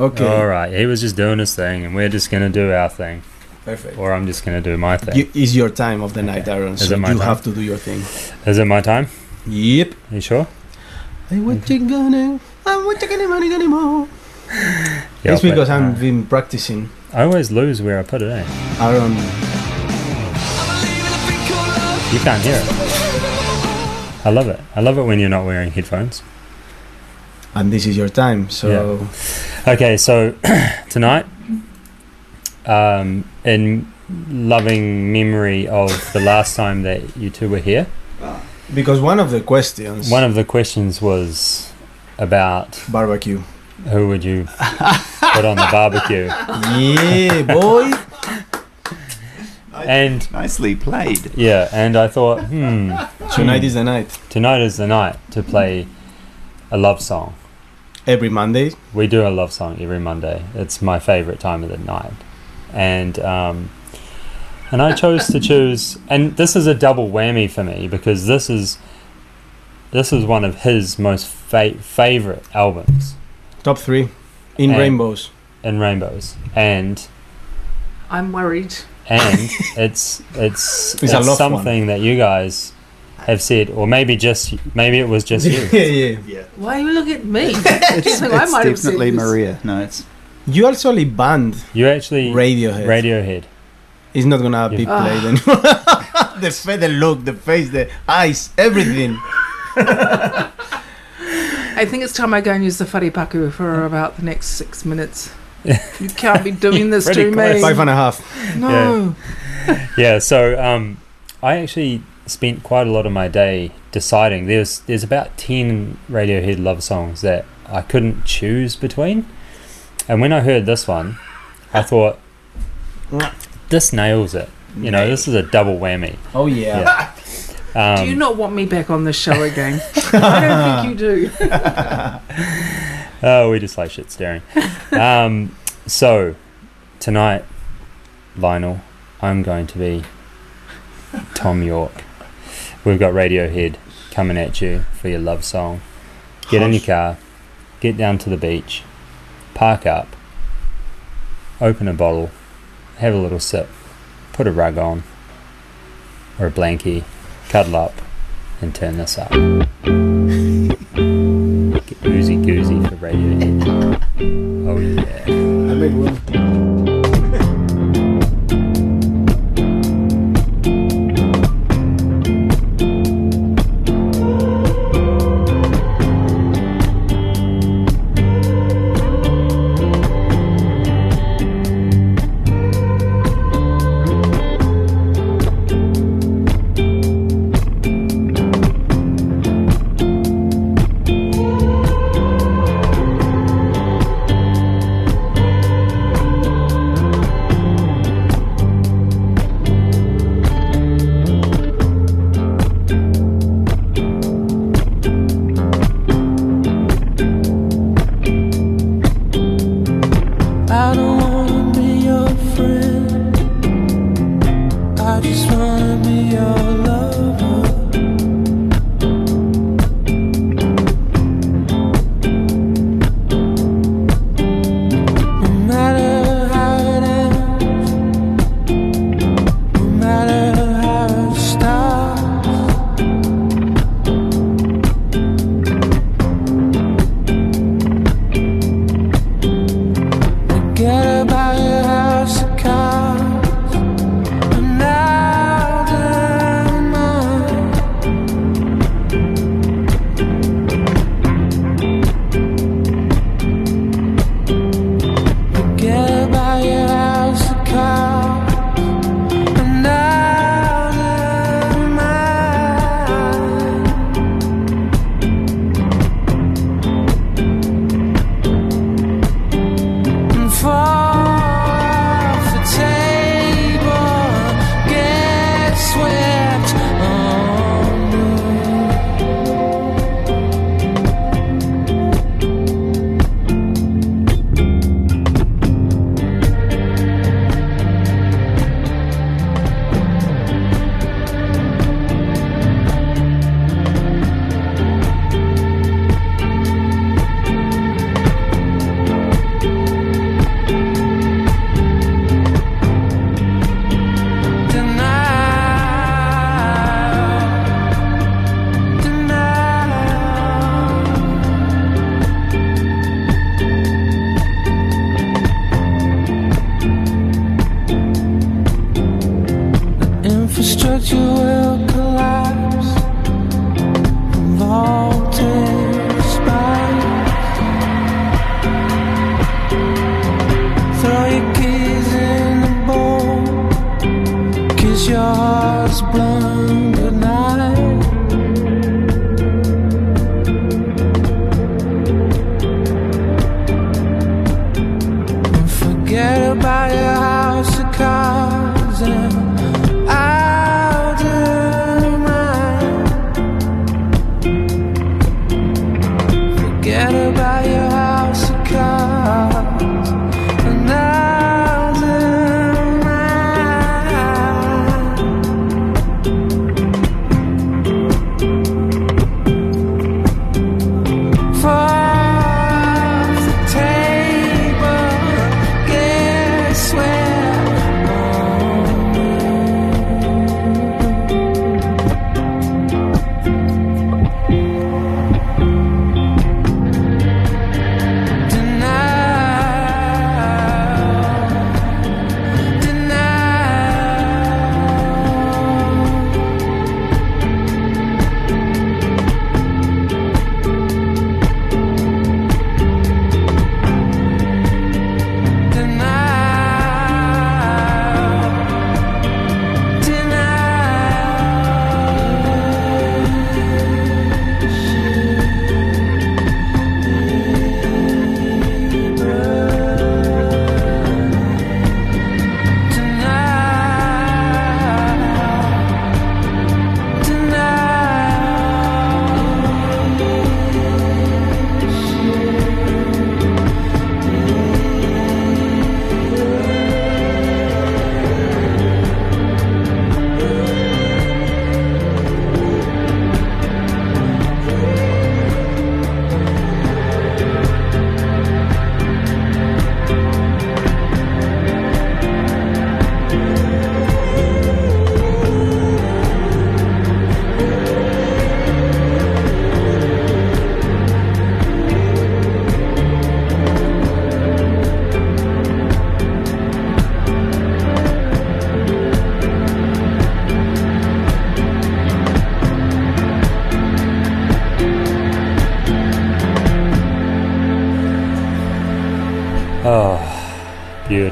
Okay. All right. He was just doing his thing, and we're just going to do our thing. Perfect. Or I'm just going to do my thing. It's your time of the night, Aaron. So you have to do your thing. Is it my time? Yep. Are you sure? I want to get money anymore. Yeah, it's because I've been practicing. I always lose where I put it, eh? Aaron. You can't hear it. I love it. I love it when you're not wearing headphones. And this is your time, so... Yeah. Okay, so tonight, in loving memory of the last time that you two were here... Because one of the questions was about... Barbecue. Who would you put on the barbecue? Yeah, boy! And nicely played. Yeah, and I thought, Tonight is the night. Tonight is the night to play a love song. Every Monday? We do a love song every Monday. It's my favourite time of the night. And I chose to choose... And this is a double whammy for me, because this is one of his most favourite albums. Top 3. In Rainbows. And... I'm worried. And it's something that you guys... have said, or maybe it was just you. Yeah. Why are you looking at me? it's definitely Maria. No, it's you. Actually banned. You actually Radiohead. It's not gonna be played anymore. The look, the face, the eyes, everything. I think it's time I go and use the wharepaku for about the next 6 minutes. You can't be doing this to me. 5.5. No. Yeah. So I actually spent quite a lot of my day deciding. There's about 10 Radiohead love songs that I couldn't choose between, and when I heard this one, I thought, this nails it. You know, this is a double whammy. Oh yeah. Do you not want me back on the show again? I don't think you do. We just like shit staring. So tonight, Lionel, I'm going to be Thom Yorke. We've got Radiohead coming at you for your love song. Get in your car, get down to the beach, park up, open a bottle, have a little sip, put a rug on or a blankie, cuddle up and turn this up. Get oozy-goozy for Radiohead. Oh yeah. I made one. forget about your house of cards and I'll do mine. Forget about your house of cards and I'll do mine.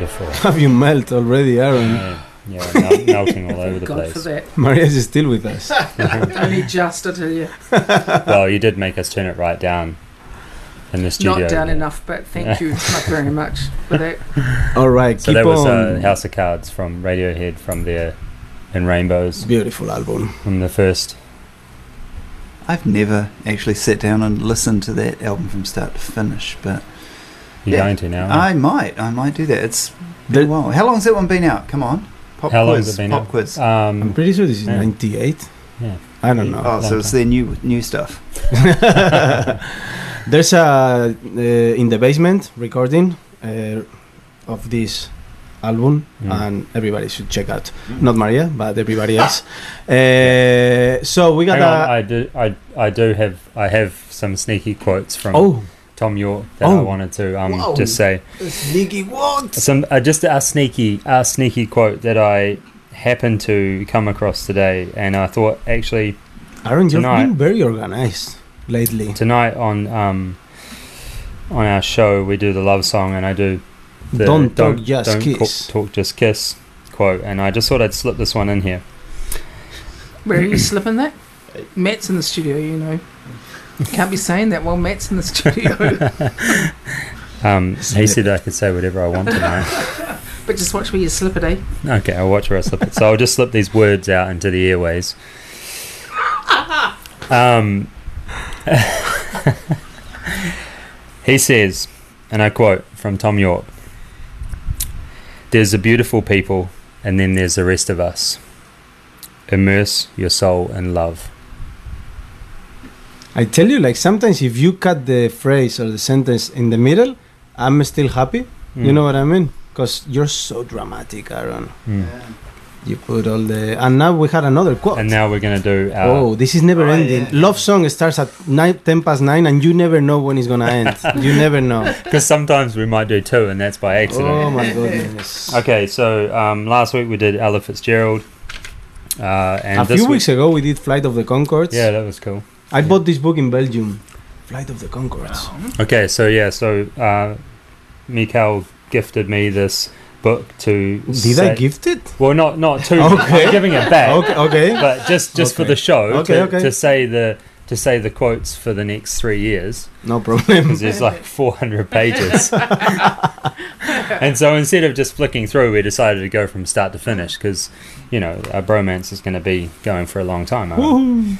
For have you melt already, Aaron? Yeah, melting all over the place. For that. Maria's is still with us. Only just, I tell you. Well, you did make us turn it right down in the studio. Not down enough, but thank you very much for that. All right, so keep on. So that was House of Cards from Radiohead, from their In Rainbows. Beautiful album. From the first. I've never actually sat down and listened to that album from start to finish, but... You're going to now? I might do that. It's... Wow. How long has that one been out? Come on. How long has it been out? Pop quiz. I'm pretty sure this is 98. Yeah. I don't know. Oh, so it's their new stuff. There's a in the basement recording of this album, and everybody should check out. Not Maria, but everybody else. So we got. I have some sneaky quotes from. Oh. Thom Yorke that I wanted to just say. A sneaky what? Some just a sneaky quote that I happened to come across today, and I thought actually, Aaron, you've been very organised lately. Tonight on our show we do the love song, and I do the don't talk just kiss quote, and I just thought I'd slip this one in here. Where are you slipping that? Matt's in the studio, you know. Can't be saying that while Matt's in the studio. He said I could say whatever I want tonight. But just watch where you slip it, eh? Okay, I'll watch where I slip it. So I'll just slip these words out into the airways. He says, and I quote from Thom Yorke, "There's the beautiful people, and then there's the rest of us. Immerse your soul in love." I tell you, like, sometimes if you cut the phrase or the sentence in the middle, I'm still happy. You know what I mean? Because you're so dramatic, Aaron. Yeah. You put all the... And now we had another quote. And now we're going to do our... Oh, this is never ending. Yeah. Love song starts at 9:10 past 9, and you never know when it's going to end. You never know. Because sometimes we might do two, and that's by accident. Oh, my goodness. Okay, so last week we did Ella Fitzgerald. And a few weeks ago we did Flight of the Conchords. Yeah, that was cool. I bought this book in Belgium, Flight of the Conchords. Wow. Okay, so Mikael gifted me this book to... I gift it? Well, not to... Okay. I'm giving it back. Okay. But just for the show, to say the to say the quotes for the next 3 years. No problem. Because there's like 400 pages. And so instead of just flicking through, we decided to go from start to finish because, you know, our bromance is going to be going for a long time.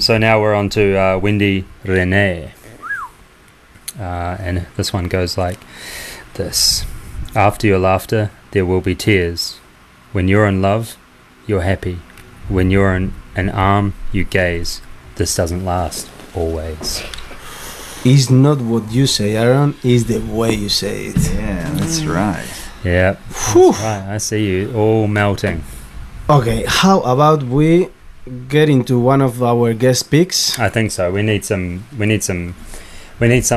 So now we're on to Wendy Renee. And this one goes like this. After your laughter, there will be tears. When you're in love, you're happy. When you're in an arm, you gaze. This doesn't last always. It's not what you say, Aaron. It's the way you say it. Yeah, that's right. Yeah, that's right. I see you all melting. Okay, how about we get into one of our guest picks? I think so. We need something a little bit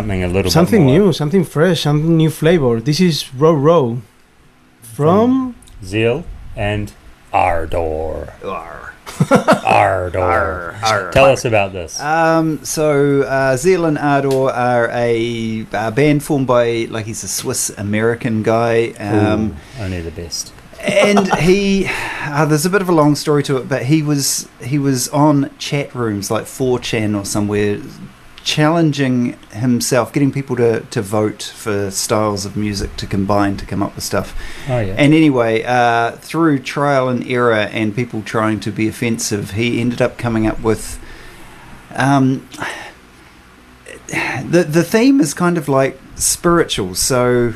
more. Something new, something fresh, something new flavor. This is Ro from Zeal and Ardor. Tell us about this. So Zeal and Ardor are a band formed by, like, he's a Swiss-American guy. Only the best. And he, there's a bit of a long story to it, but he was on chat rooms like 4chan or somewhere, challenging himself, getting people to vote for styles of music to combine to come up with stuff. Oh, yeah. And anyway, through trial and error and people trying to be offensive, he ended up coming up with the theme is kind of like spirituals, so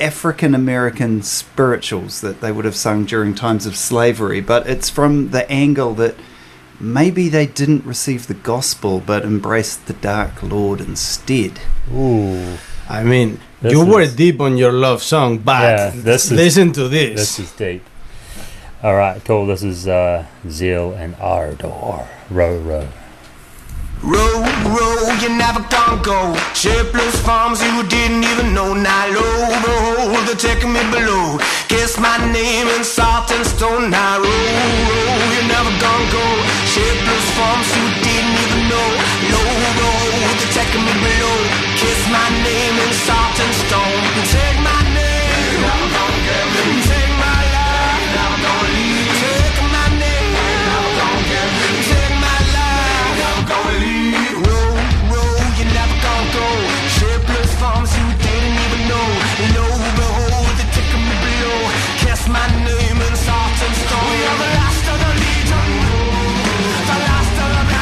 African American spirituals that they would have sung during times of slavery, but it's from the angle that maybe they didn't receive the gospel but embraced the dark lord instead. Ooh. I mean, you were deep on your love song, but listen to this. This is deep. All right, cool. This is Zeal and Ardor. Row, row. Row, row, you never can go. Shapeless farms you didn't even know. Now, lo, behold, they're taking me below. Kiss my name in salt and stone. Now, row, row, you never can go. Shapeless farms you didn't even know. Lo, behold, they're taking me below. Kiss my name in salt and stone. Take my name, never gonna get me. Take my life, never gonna leave. Take my name, never gonna get me. Take my life, never gonna leave. My name is Salt and Stone. We are the last of the legion, the last of the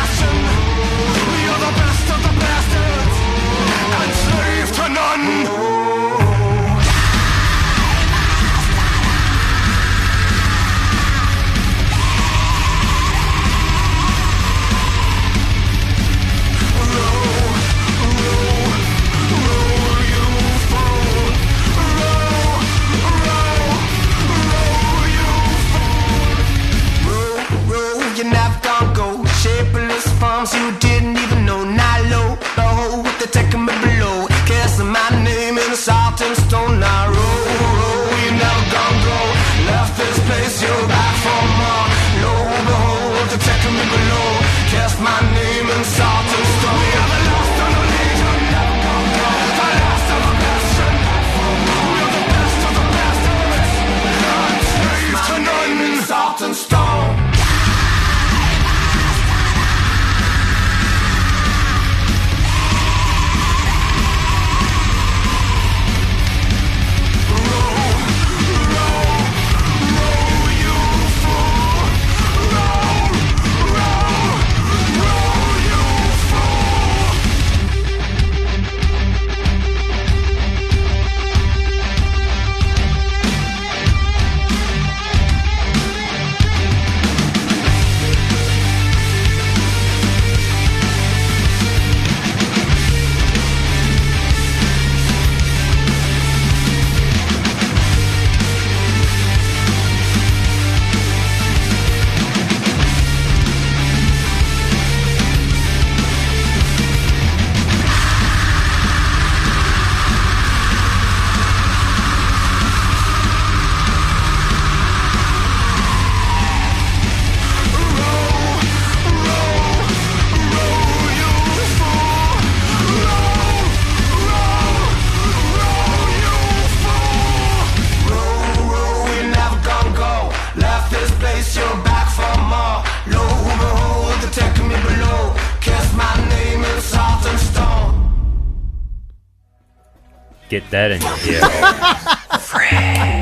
Get that in your ear. Fresh.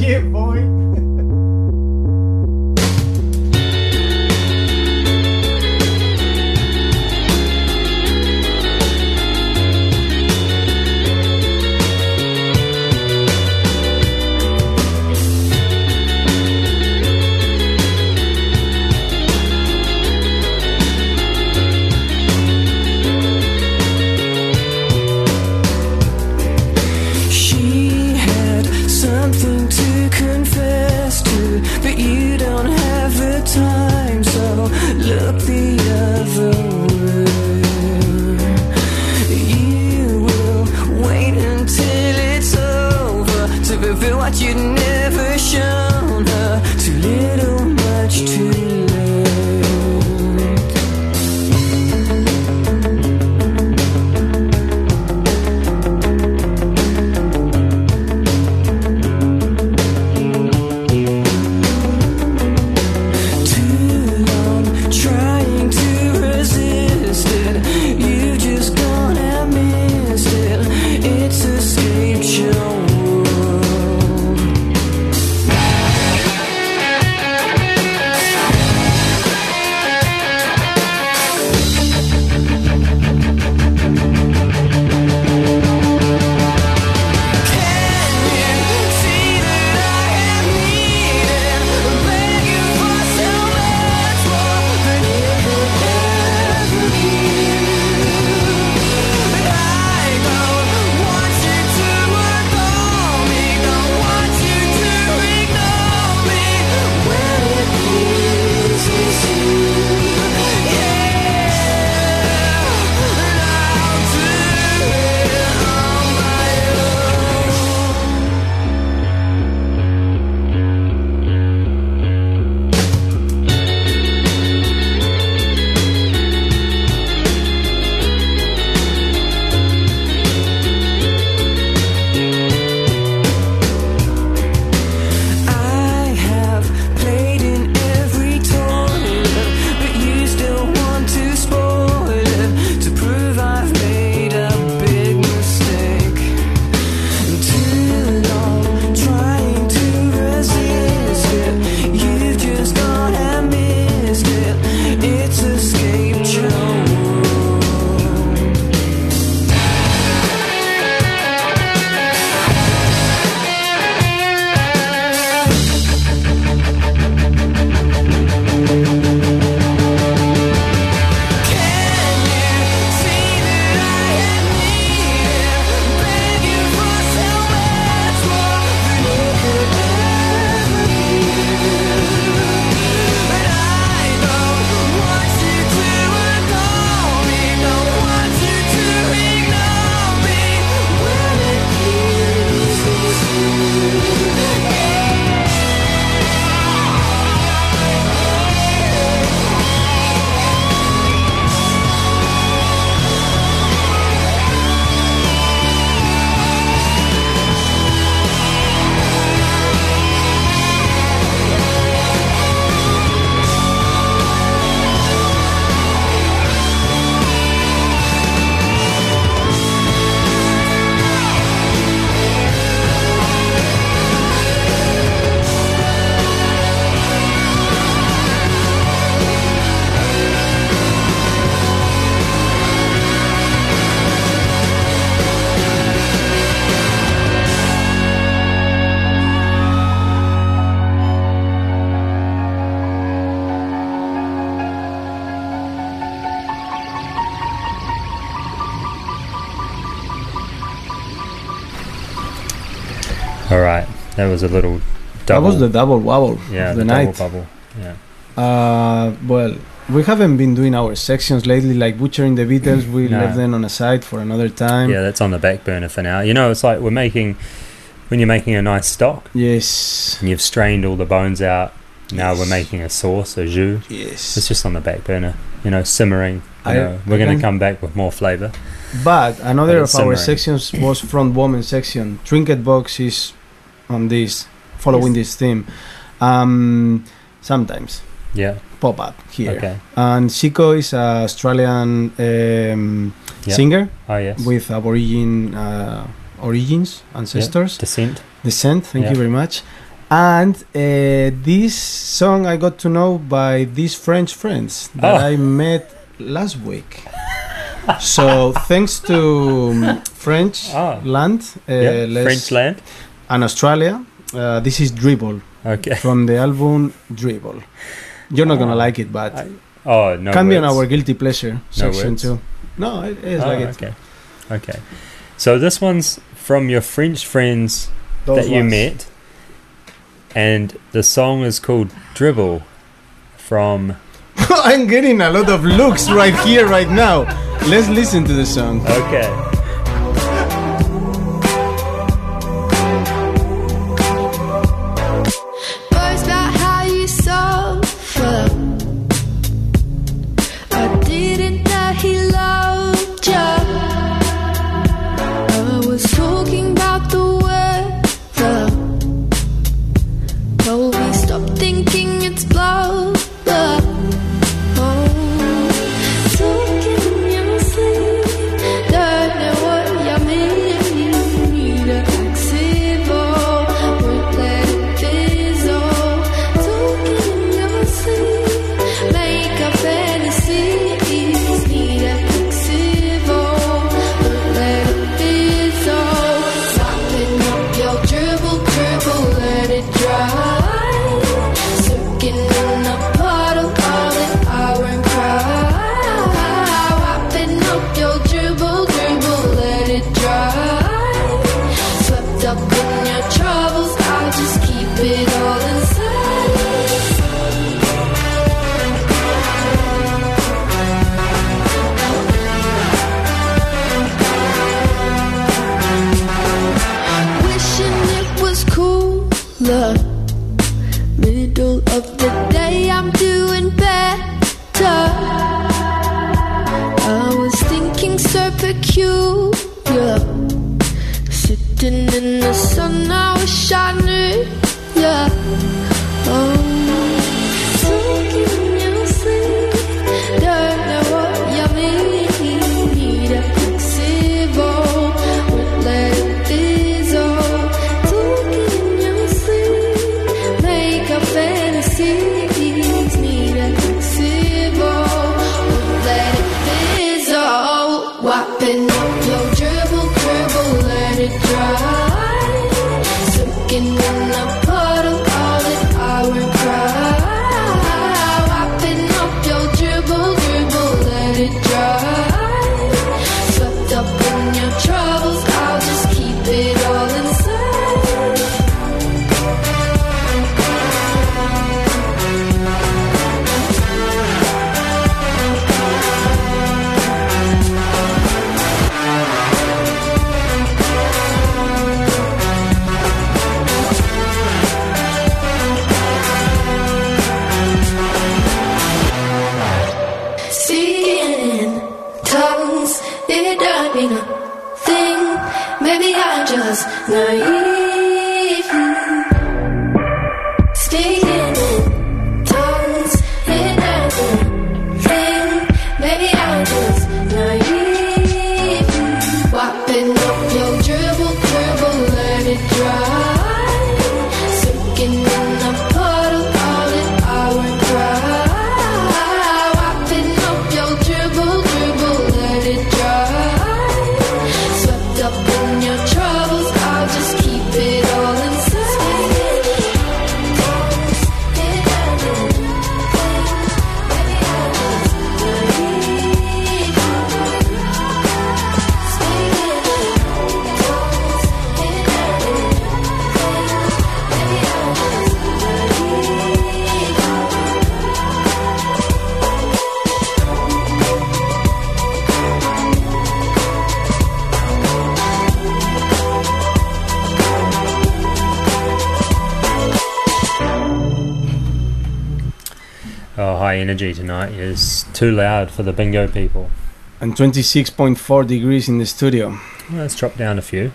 Yeah, boy. That was a little double. That was the double wobble of the night. Double bubble. Yeah. Well, we haven't been doing our sections lately, like butchering the Beatles. We left them on a side for another time. Yeah, that's on the back burner for now. You know, it's like when you're making a nice stock. Yes. And you've strained all the bones out. Now we're making a sauce, a jus. Yes. It's just on the back burner, you know, simmering. We're going to come back with more flavour. But another of our sections was front woman section. Trinket box is on this, following this theme, sometimes yeah, pop up here. Okay. And Shiko is an Australian singer. Oh, yes. With Aborigine origins, ancestors. Yep. Descent, thank you very much. And this song I got to know by these French friends that I met last week. So thanks to French land, French land, and Australia. This is Dribble, from the album Dribble. You're not gonna like it, but no, can be on our guilty pleasure section too. No, it's like it. Okay. So this one's from your French friends you met, and the song is called Dribble. From I'm getting a lot of looks right here, right now. Let's listen to the song. Okay. Energy tonight is too loud for the bingo people, and 26.4 degrees in the studio. Well, let's drop down a few.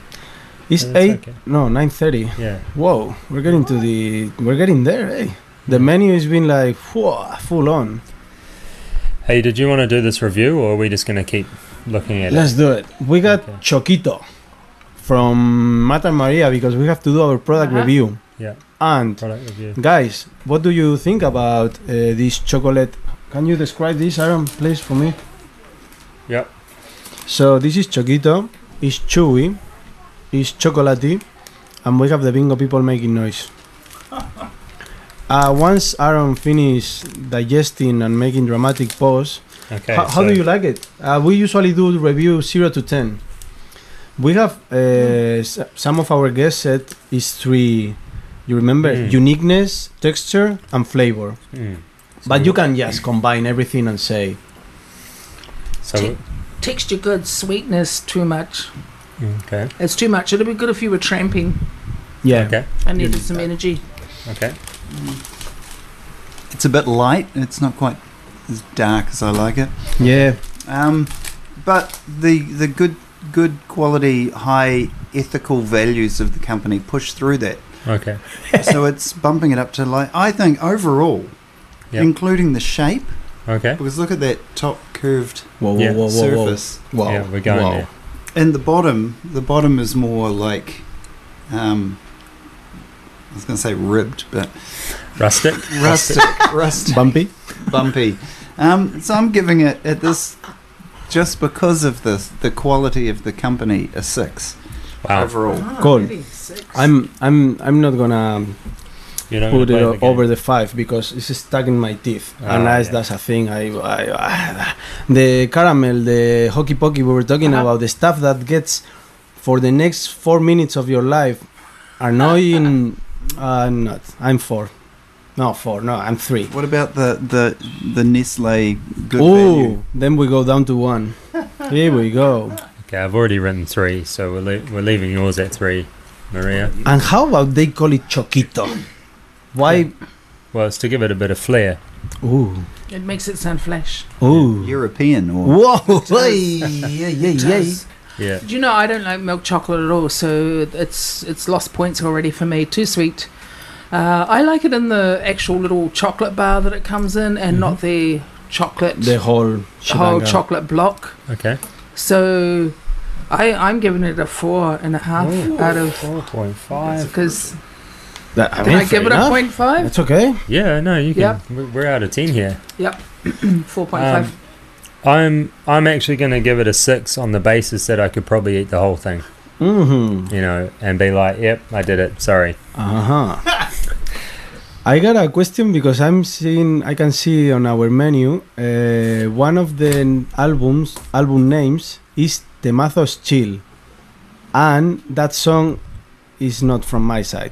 It's 9:30. Yeah. Whoa, we're getting there, eh? The menu has been like full on. Hey, did you want to do this review, or are we just going to keep looking at Let's do it. We got Choquito from Mata Maria because we have to do our product review. Yeah. And product review. Guys, what do you think about this chocolate? Can you describe this, Aaron, please, for me? Yeah. So this is Choquito. It's chewy. It's chocolatey. And we have the bingo people making noise. Once Aaron finishes digesting and making dramatic pause, okay, how do you like it? We usually do review 0 to 10. We have some of our guests said it's 3, you remember, uniqueness, texture, and flavor. But you can just combine everything and say... So texture good, sweetness too much. Okay. It's too much. It'll be good if you were tramping. Yeah. Okay. I needed some energy. Okay. It's a bit light. It's not quite as dark as I like it. Yeah. But the good quality, high ethical values of the company push through that. Okay. So it's bumping it up to, like, I think overall, including the shape. Okay. Because look at that top curved surface. Whoa. Yeah, we're going there. And the bottom is more like, I was going to say ribbed, but... Rustic. Bumpy. So I'm giving it, at this, just because of the quality of the company, a 6. Wow. Overall. Oh, cool. Really? 6. I'm not going to put it over the 5 because it's stuck in my teeth. That's a thing. The caramel, the hokey pokey we were talking about, the stuff that gets for the next 4 minutes of your life are annoying... not. I'm 4. No, 4. No, I'm 3. What about the Nestle good value? Then we go down to 1. Here we go. Okay, I've already written 3, so we're leaving yours at 3, Maria. And how about they call it Choquito? Why? Yeah. Well, it's to give it a bit of flair. Ooh. It makes it sound flash. Ooh. European. Or whoa. Yeah. Yeah. Do you know, I don't like milk chocolate at all, so it's lost points already for me. Too sweet. I like it in the actual little chocolate bar that it comes in, and not the chocolate. The whole chocolate block. Okay. So, I'm giving it a 4.5 out of 4.5 because. Can I give it a 0.5? It's okay. Yeah, no, you can. Yep. We're out of 10 here. Yep, 4.5. I'm actually going to give it a 6 on the basis that I could probably eat the whole thing, and be like, "Yep, I did it." Sorry. I got a question because I can see on our menu one of the album names is Temazos Chill, and that song is not from my side.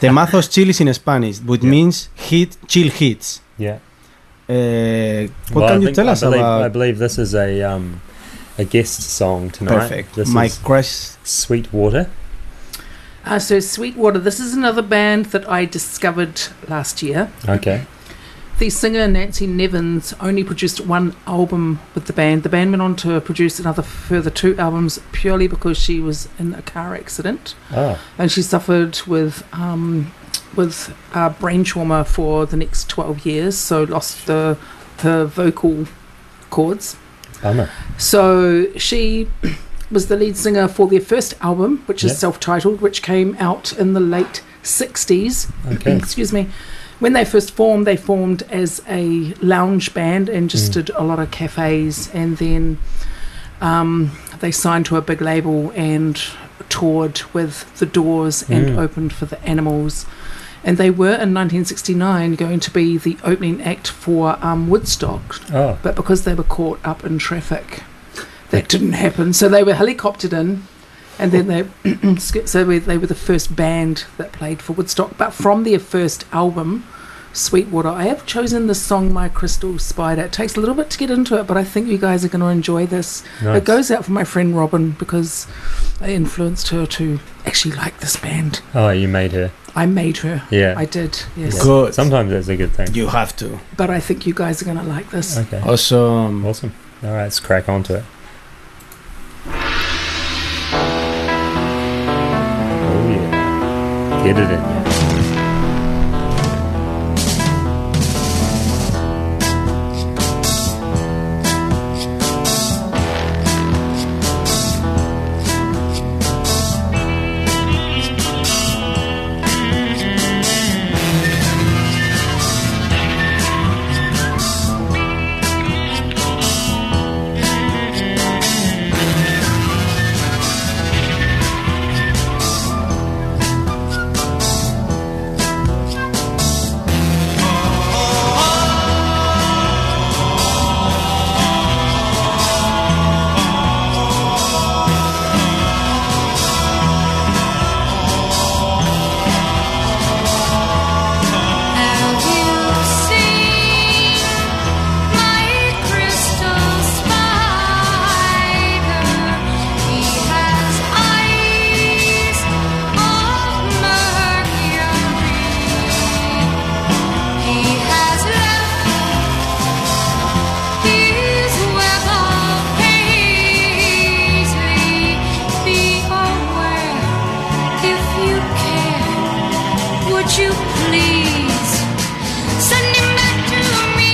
Temazos Chill is in Spanish, which means chill hits. Yeah. What can you tell us about? I believe this is a guest song tonight. Perfect. This is Chris Sweetwater. So Sweetwater, this is another band that I discovered last year. Okay. The singer Nancy Nevins only produced one album with the band. The band went on to produce another further 2 albums purely because she was in a car accident. And she suffered with brain trauma for the next 12 years, so lost her vocal cords. Bummer. So she was the lead singer for their first album, which is self-titled, which came out in the late 60s. Okay. Excuse me. When they first formed, they formed as a lounge band and just did a lot of cafes, and then they signed to a big label and toured with The Doors and opened for The Animals. And they were, in 1969, going to be the opening act for Woodstock. Oh. But because they were caught up in traffic, that didn't happen. So they were helicoptered in, and then they were the first band that played for Woodstock. But from their first album, Sweetwater, I have chosen the song My Crystal Spider. It takes a little bit to get into it, but I think you guys are going to enjoy this. Nice. It goes out for my friend Robin because I influenced her to actually like this band. Oh, you made her. I made her. Yeah. I did. Yes. Good. Sometimes that's a good thing. You have to. But I think you guys are going to like this. Okay. Awesome. All right, let's crack on to it. Oh, yeah. Get it in there. you please send him back to me?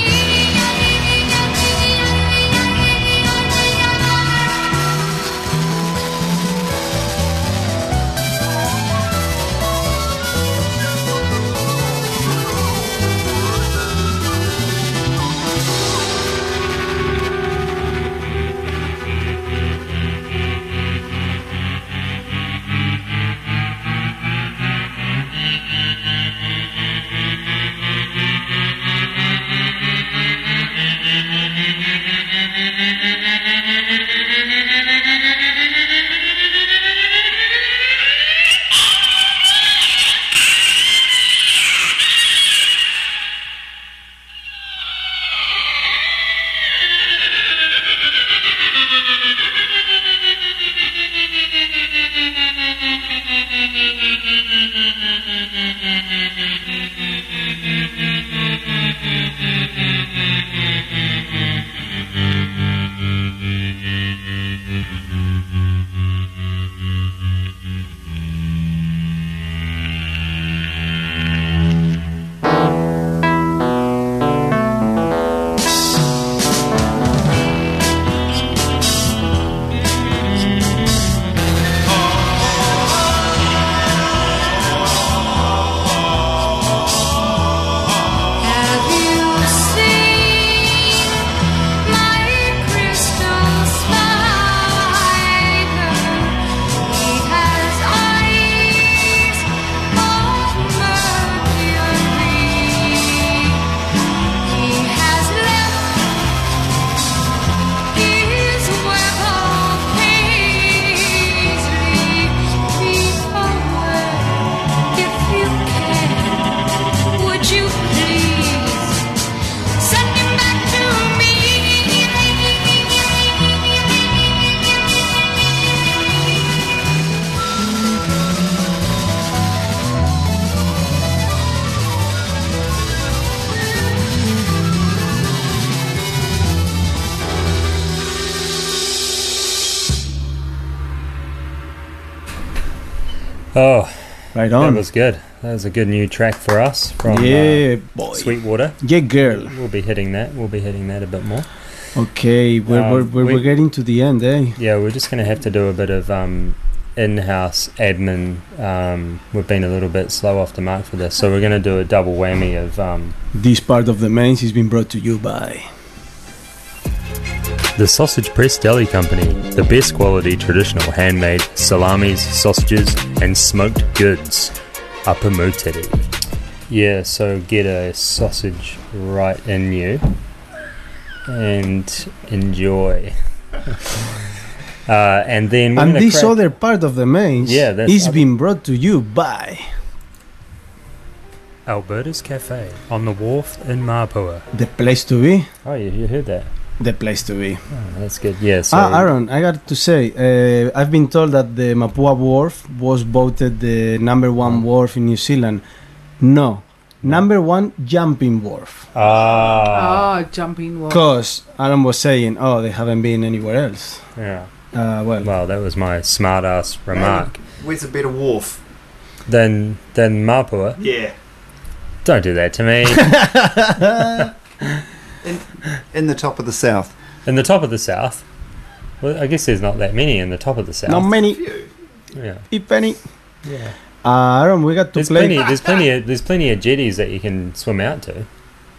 Oh, right on. That was good. That was a good new track for us from Sweetwater. Yeah, girl. We'll be hitting that. We'll be hitting that a bit more. Okay, we're getting to the end, eh? Yeah, we're just going to have to do a bit of in-house admin. We've been a little bit slow off the mark for this, so we're going to do a double whammy of... This part of the mains has been brought to you by... The Sausage Press Deli Company, the best quality traditional handmade salamis, sausages and smoked goods. Upper Moteri. Yeah, so get a sausage right in you and enjoy. And then and this other part of the mains is being brought to you by... Albertus Cafe on the wharf in Mapua. The place to be. Oh, you heard that. The place to be. Oh, that's good. Yes. Yeah, so Aaron, I got to say, I've been told that the Mapua Wharf was voted the number 1 wharf in New Zealand. No, number 1 jumping wharf. Jumping wharf. Because Aaron was saying, oh, they haven't been anywhere else. Yeah. Well, that was my smart ass remark. Where's a better wharf than Mapua? Yeah. Don't do that to me. In the top of the south. In the top of the south. Well, I guess there's not that many in the top of the south. Not many. Yeah. If any. Yeah. Aaron, we got to play. There's plenty of jetties that you can swim out to.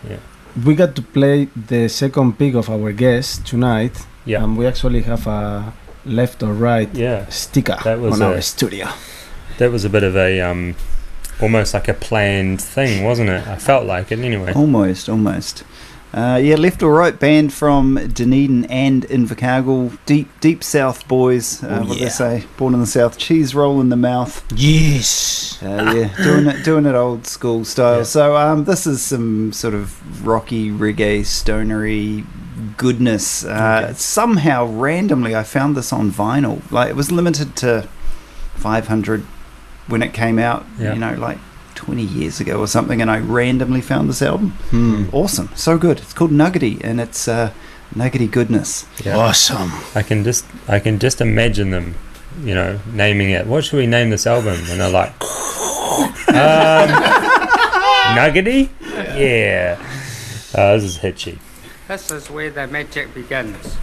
Yeah. We got to play the second pick of our guest tonight. Yeah. And we actually have a left or right sticker on our studio. That was a bit of a almost like a planned thing, wasn't it? I felt like it anyway. Almost. Left or right band from Dunedin and Invercargill, deep south boys. What they say, born in the south, cheese roll in the mouth. Yes, doing it old school style. Yeah. So this is some sort of rocky reggae stonery goodness. Somehow randomly, I found this on vinyl. Like it was limited to 500 when it came out. Yeah. 20 years ago or something, and I randomly found this album. Awesome, so good. It's called Nuggety, and it's Nuggety goodness. Awesome. I can just imagine them naming it, what should we name this album, and they're like Nuggety? Yeah. This is Hitchy. This is where the magic begins.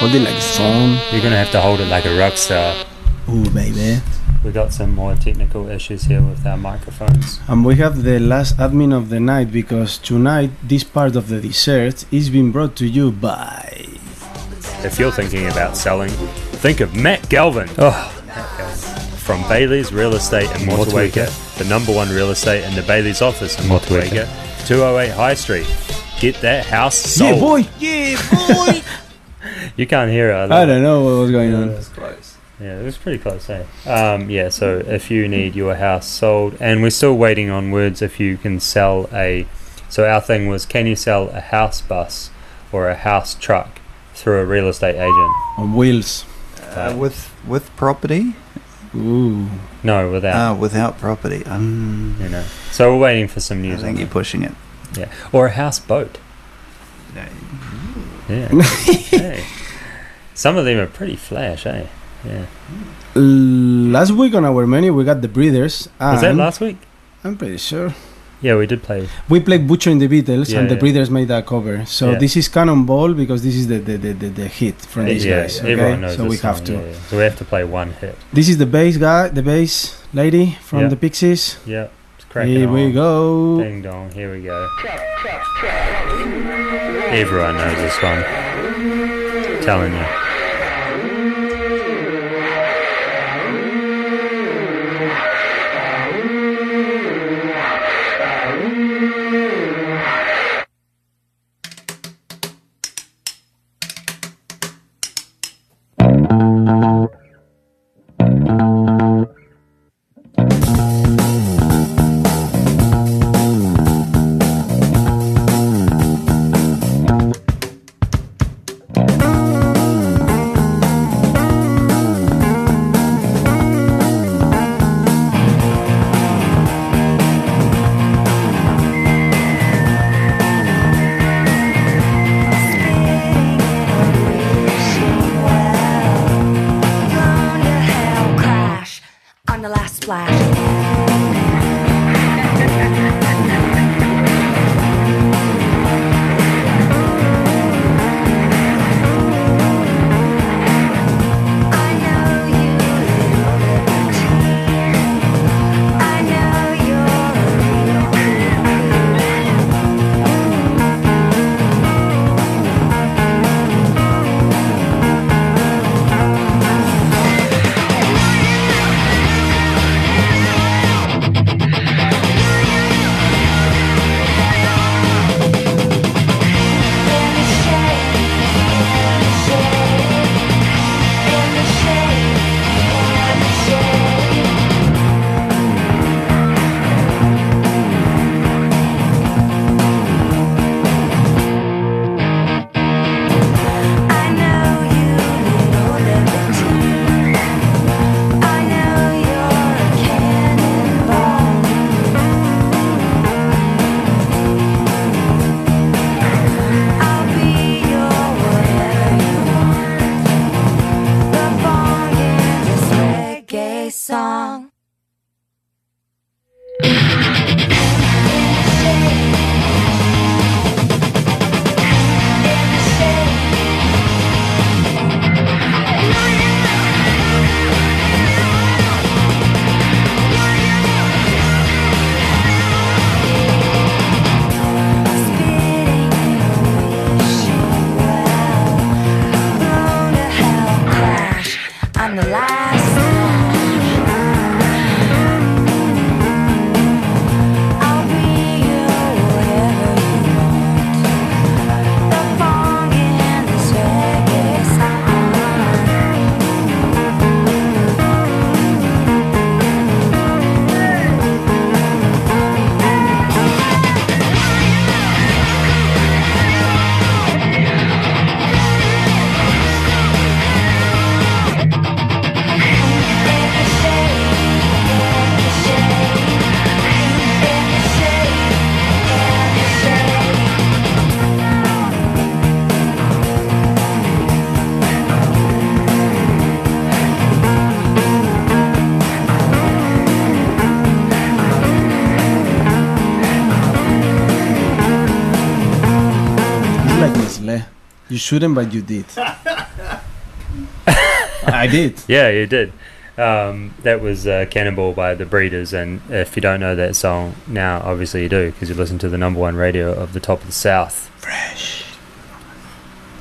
Hold it like a song. You're going to have to hold it like a rock star. Ooh, baby. We got some more technical issues here with our microphones. And we have the last admin of the night, because tonight this part of the dessert is being brought to you by... If you're thinking about selling, think of Matt Galvin. Oh, Matt Galvin. From Bailey's Real Estate in Motueka, the number one real estate in the Bailey's office in Motueka, 208 High Street. Get that house sold. Yeah, boy! Yeah, boy! You can't hear it. I don't know what was going on. It was close. Yeah, it was pretty close, eh? Yeah, so if you need your house sold, and we're still waiting on words if you can sell a... So our thing was, can you sell a house bus or a house truck through a real estate agent? On wheels. With property? Ooh. No, without. Without property. You know. So we're waiting for some news. I think you're pushing it. Yeah. Or a houseboat. No. Yeah. Hey. Some of them are pretty flash, eh? Yeah. Last week on our menu we got the Breeders. Was that last week? I'm pretty sure. Yeah, we did play. We played Butcher in the Beatles, yeah, and the Breeders made that cover. So this is Cannonball, because this is the hit from these guys. Okay? Everyone knows. So we have to. Yeah. So we have to play one hit. This is the bass guy, the bass lady from the Pixies. Yeah. Here we go. Ding dong. Here we go. Everyone knows this one. I'm telling you. You shouldn't, but you did. I did. Yeah, you did. That was Cannonball by the Breeders, and if you don't know that song now, obviously you do, because you listen to the number one radio of the top of the South. Fresh.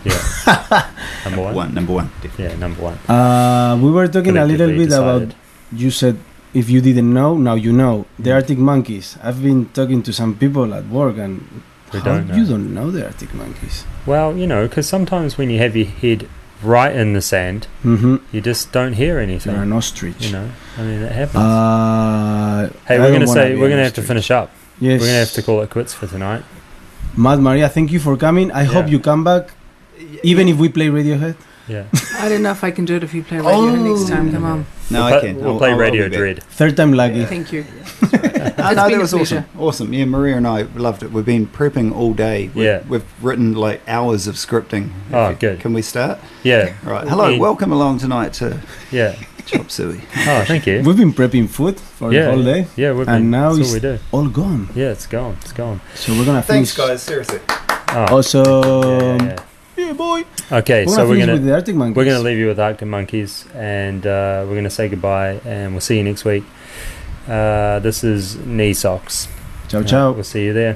Yeah. number one. Definitely. Yeah, number one. We were talking a little bit about, you said, if you didn't know, now you know, the Arctic Monkeys. I've been talking to some people at work, and you don't know the Arctic Monkeys? Well, you know, because sometimes when you have your head right in the sand, mm-hmm. you just don't hear anything. You're an ostrich. You know, I mean, it happens. Hey, we're gonna have to finish up. Yes, we're gonna have to call it quits for tonight. Mad Maria, thank you for coming. I hope you come back, even if we play Radiohead. Yeah. I don't know if I can do it if you play Radiohead next time. Come on. No, I can. We'll play Radio Dread. Third time lucky. Yeah. Thank you. Yeah, that's right. No, that was awesome. Yeah, Maria and I loved it. We've been prepping all day. We've written like hours of scripting. Oh, good. Can we start? Yeah. All right. Hello. Welcome along tonight to Chop Suey. Oh, thank you. We've been prepping food for the whole day. Yeah, we've been. And now it's all gone. Yeah, it's gone. It's gone. So we're gonna finish. Thanks, guys. Seriously. Awesome. Yeah. Yeah, boy. Okay, so we're gonna leave you with Arctic Monkeys, and we're gonna say goodbye, and we'll see you next week. This is Knee Socks. Ciao, ciao. We'll see you there.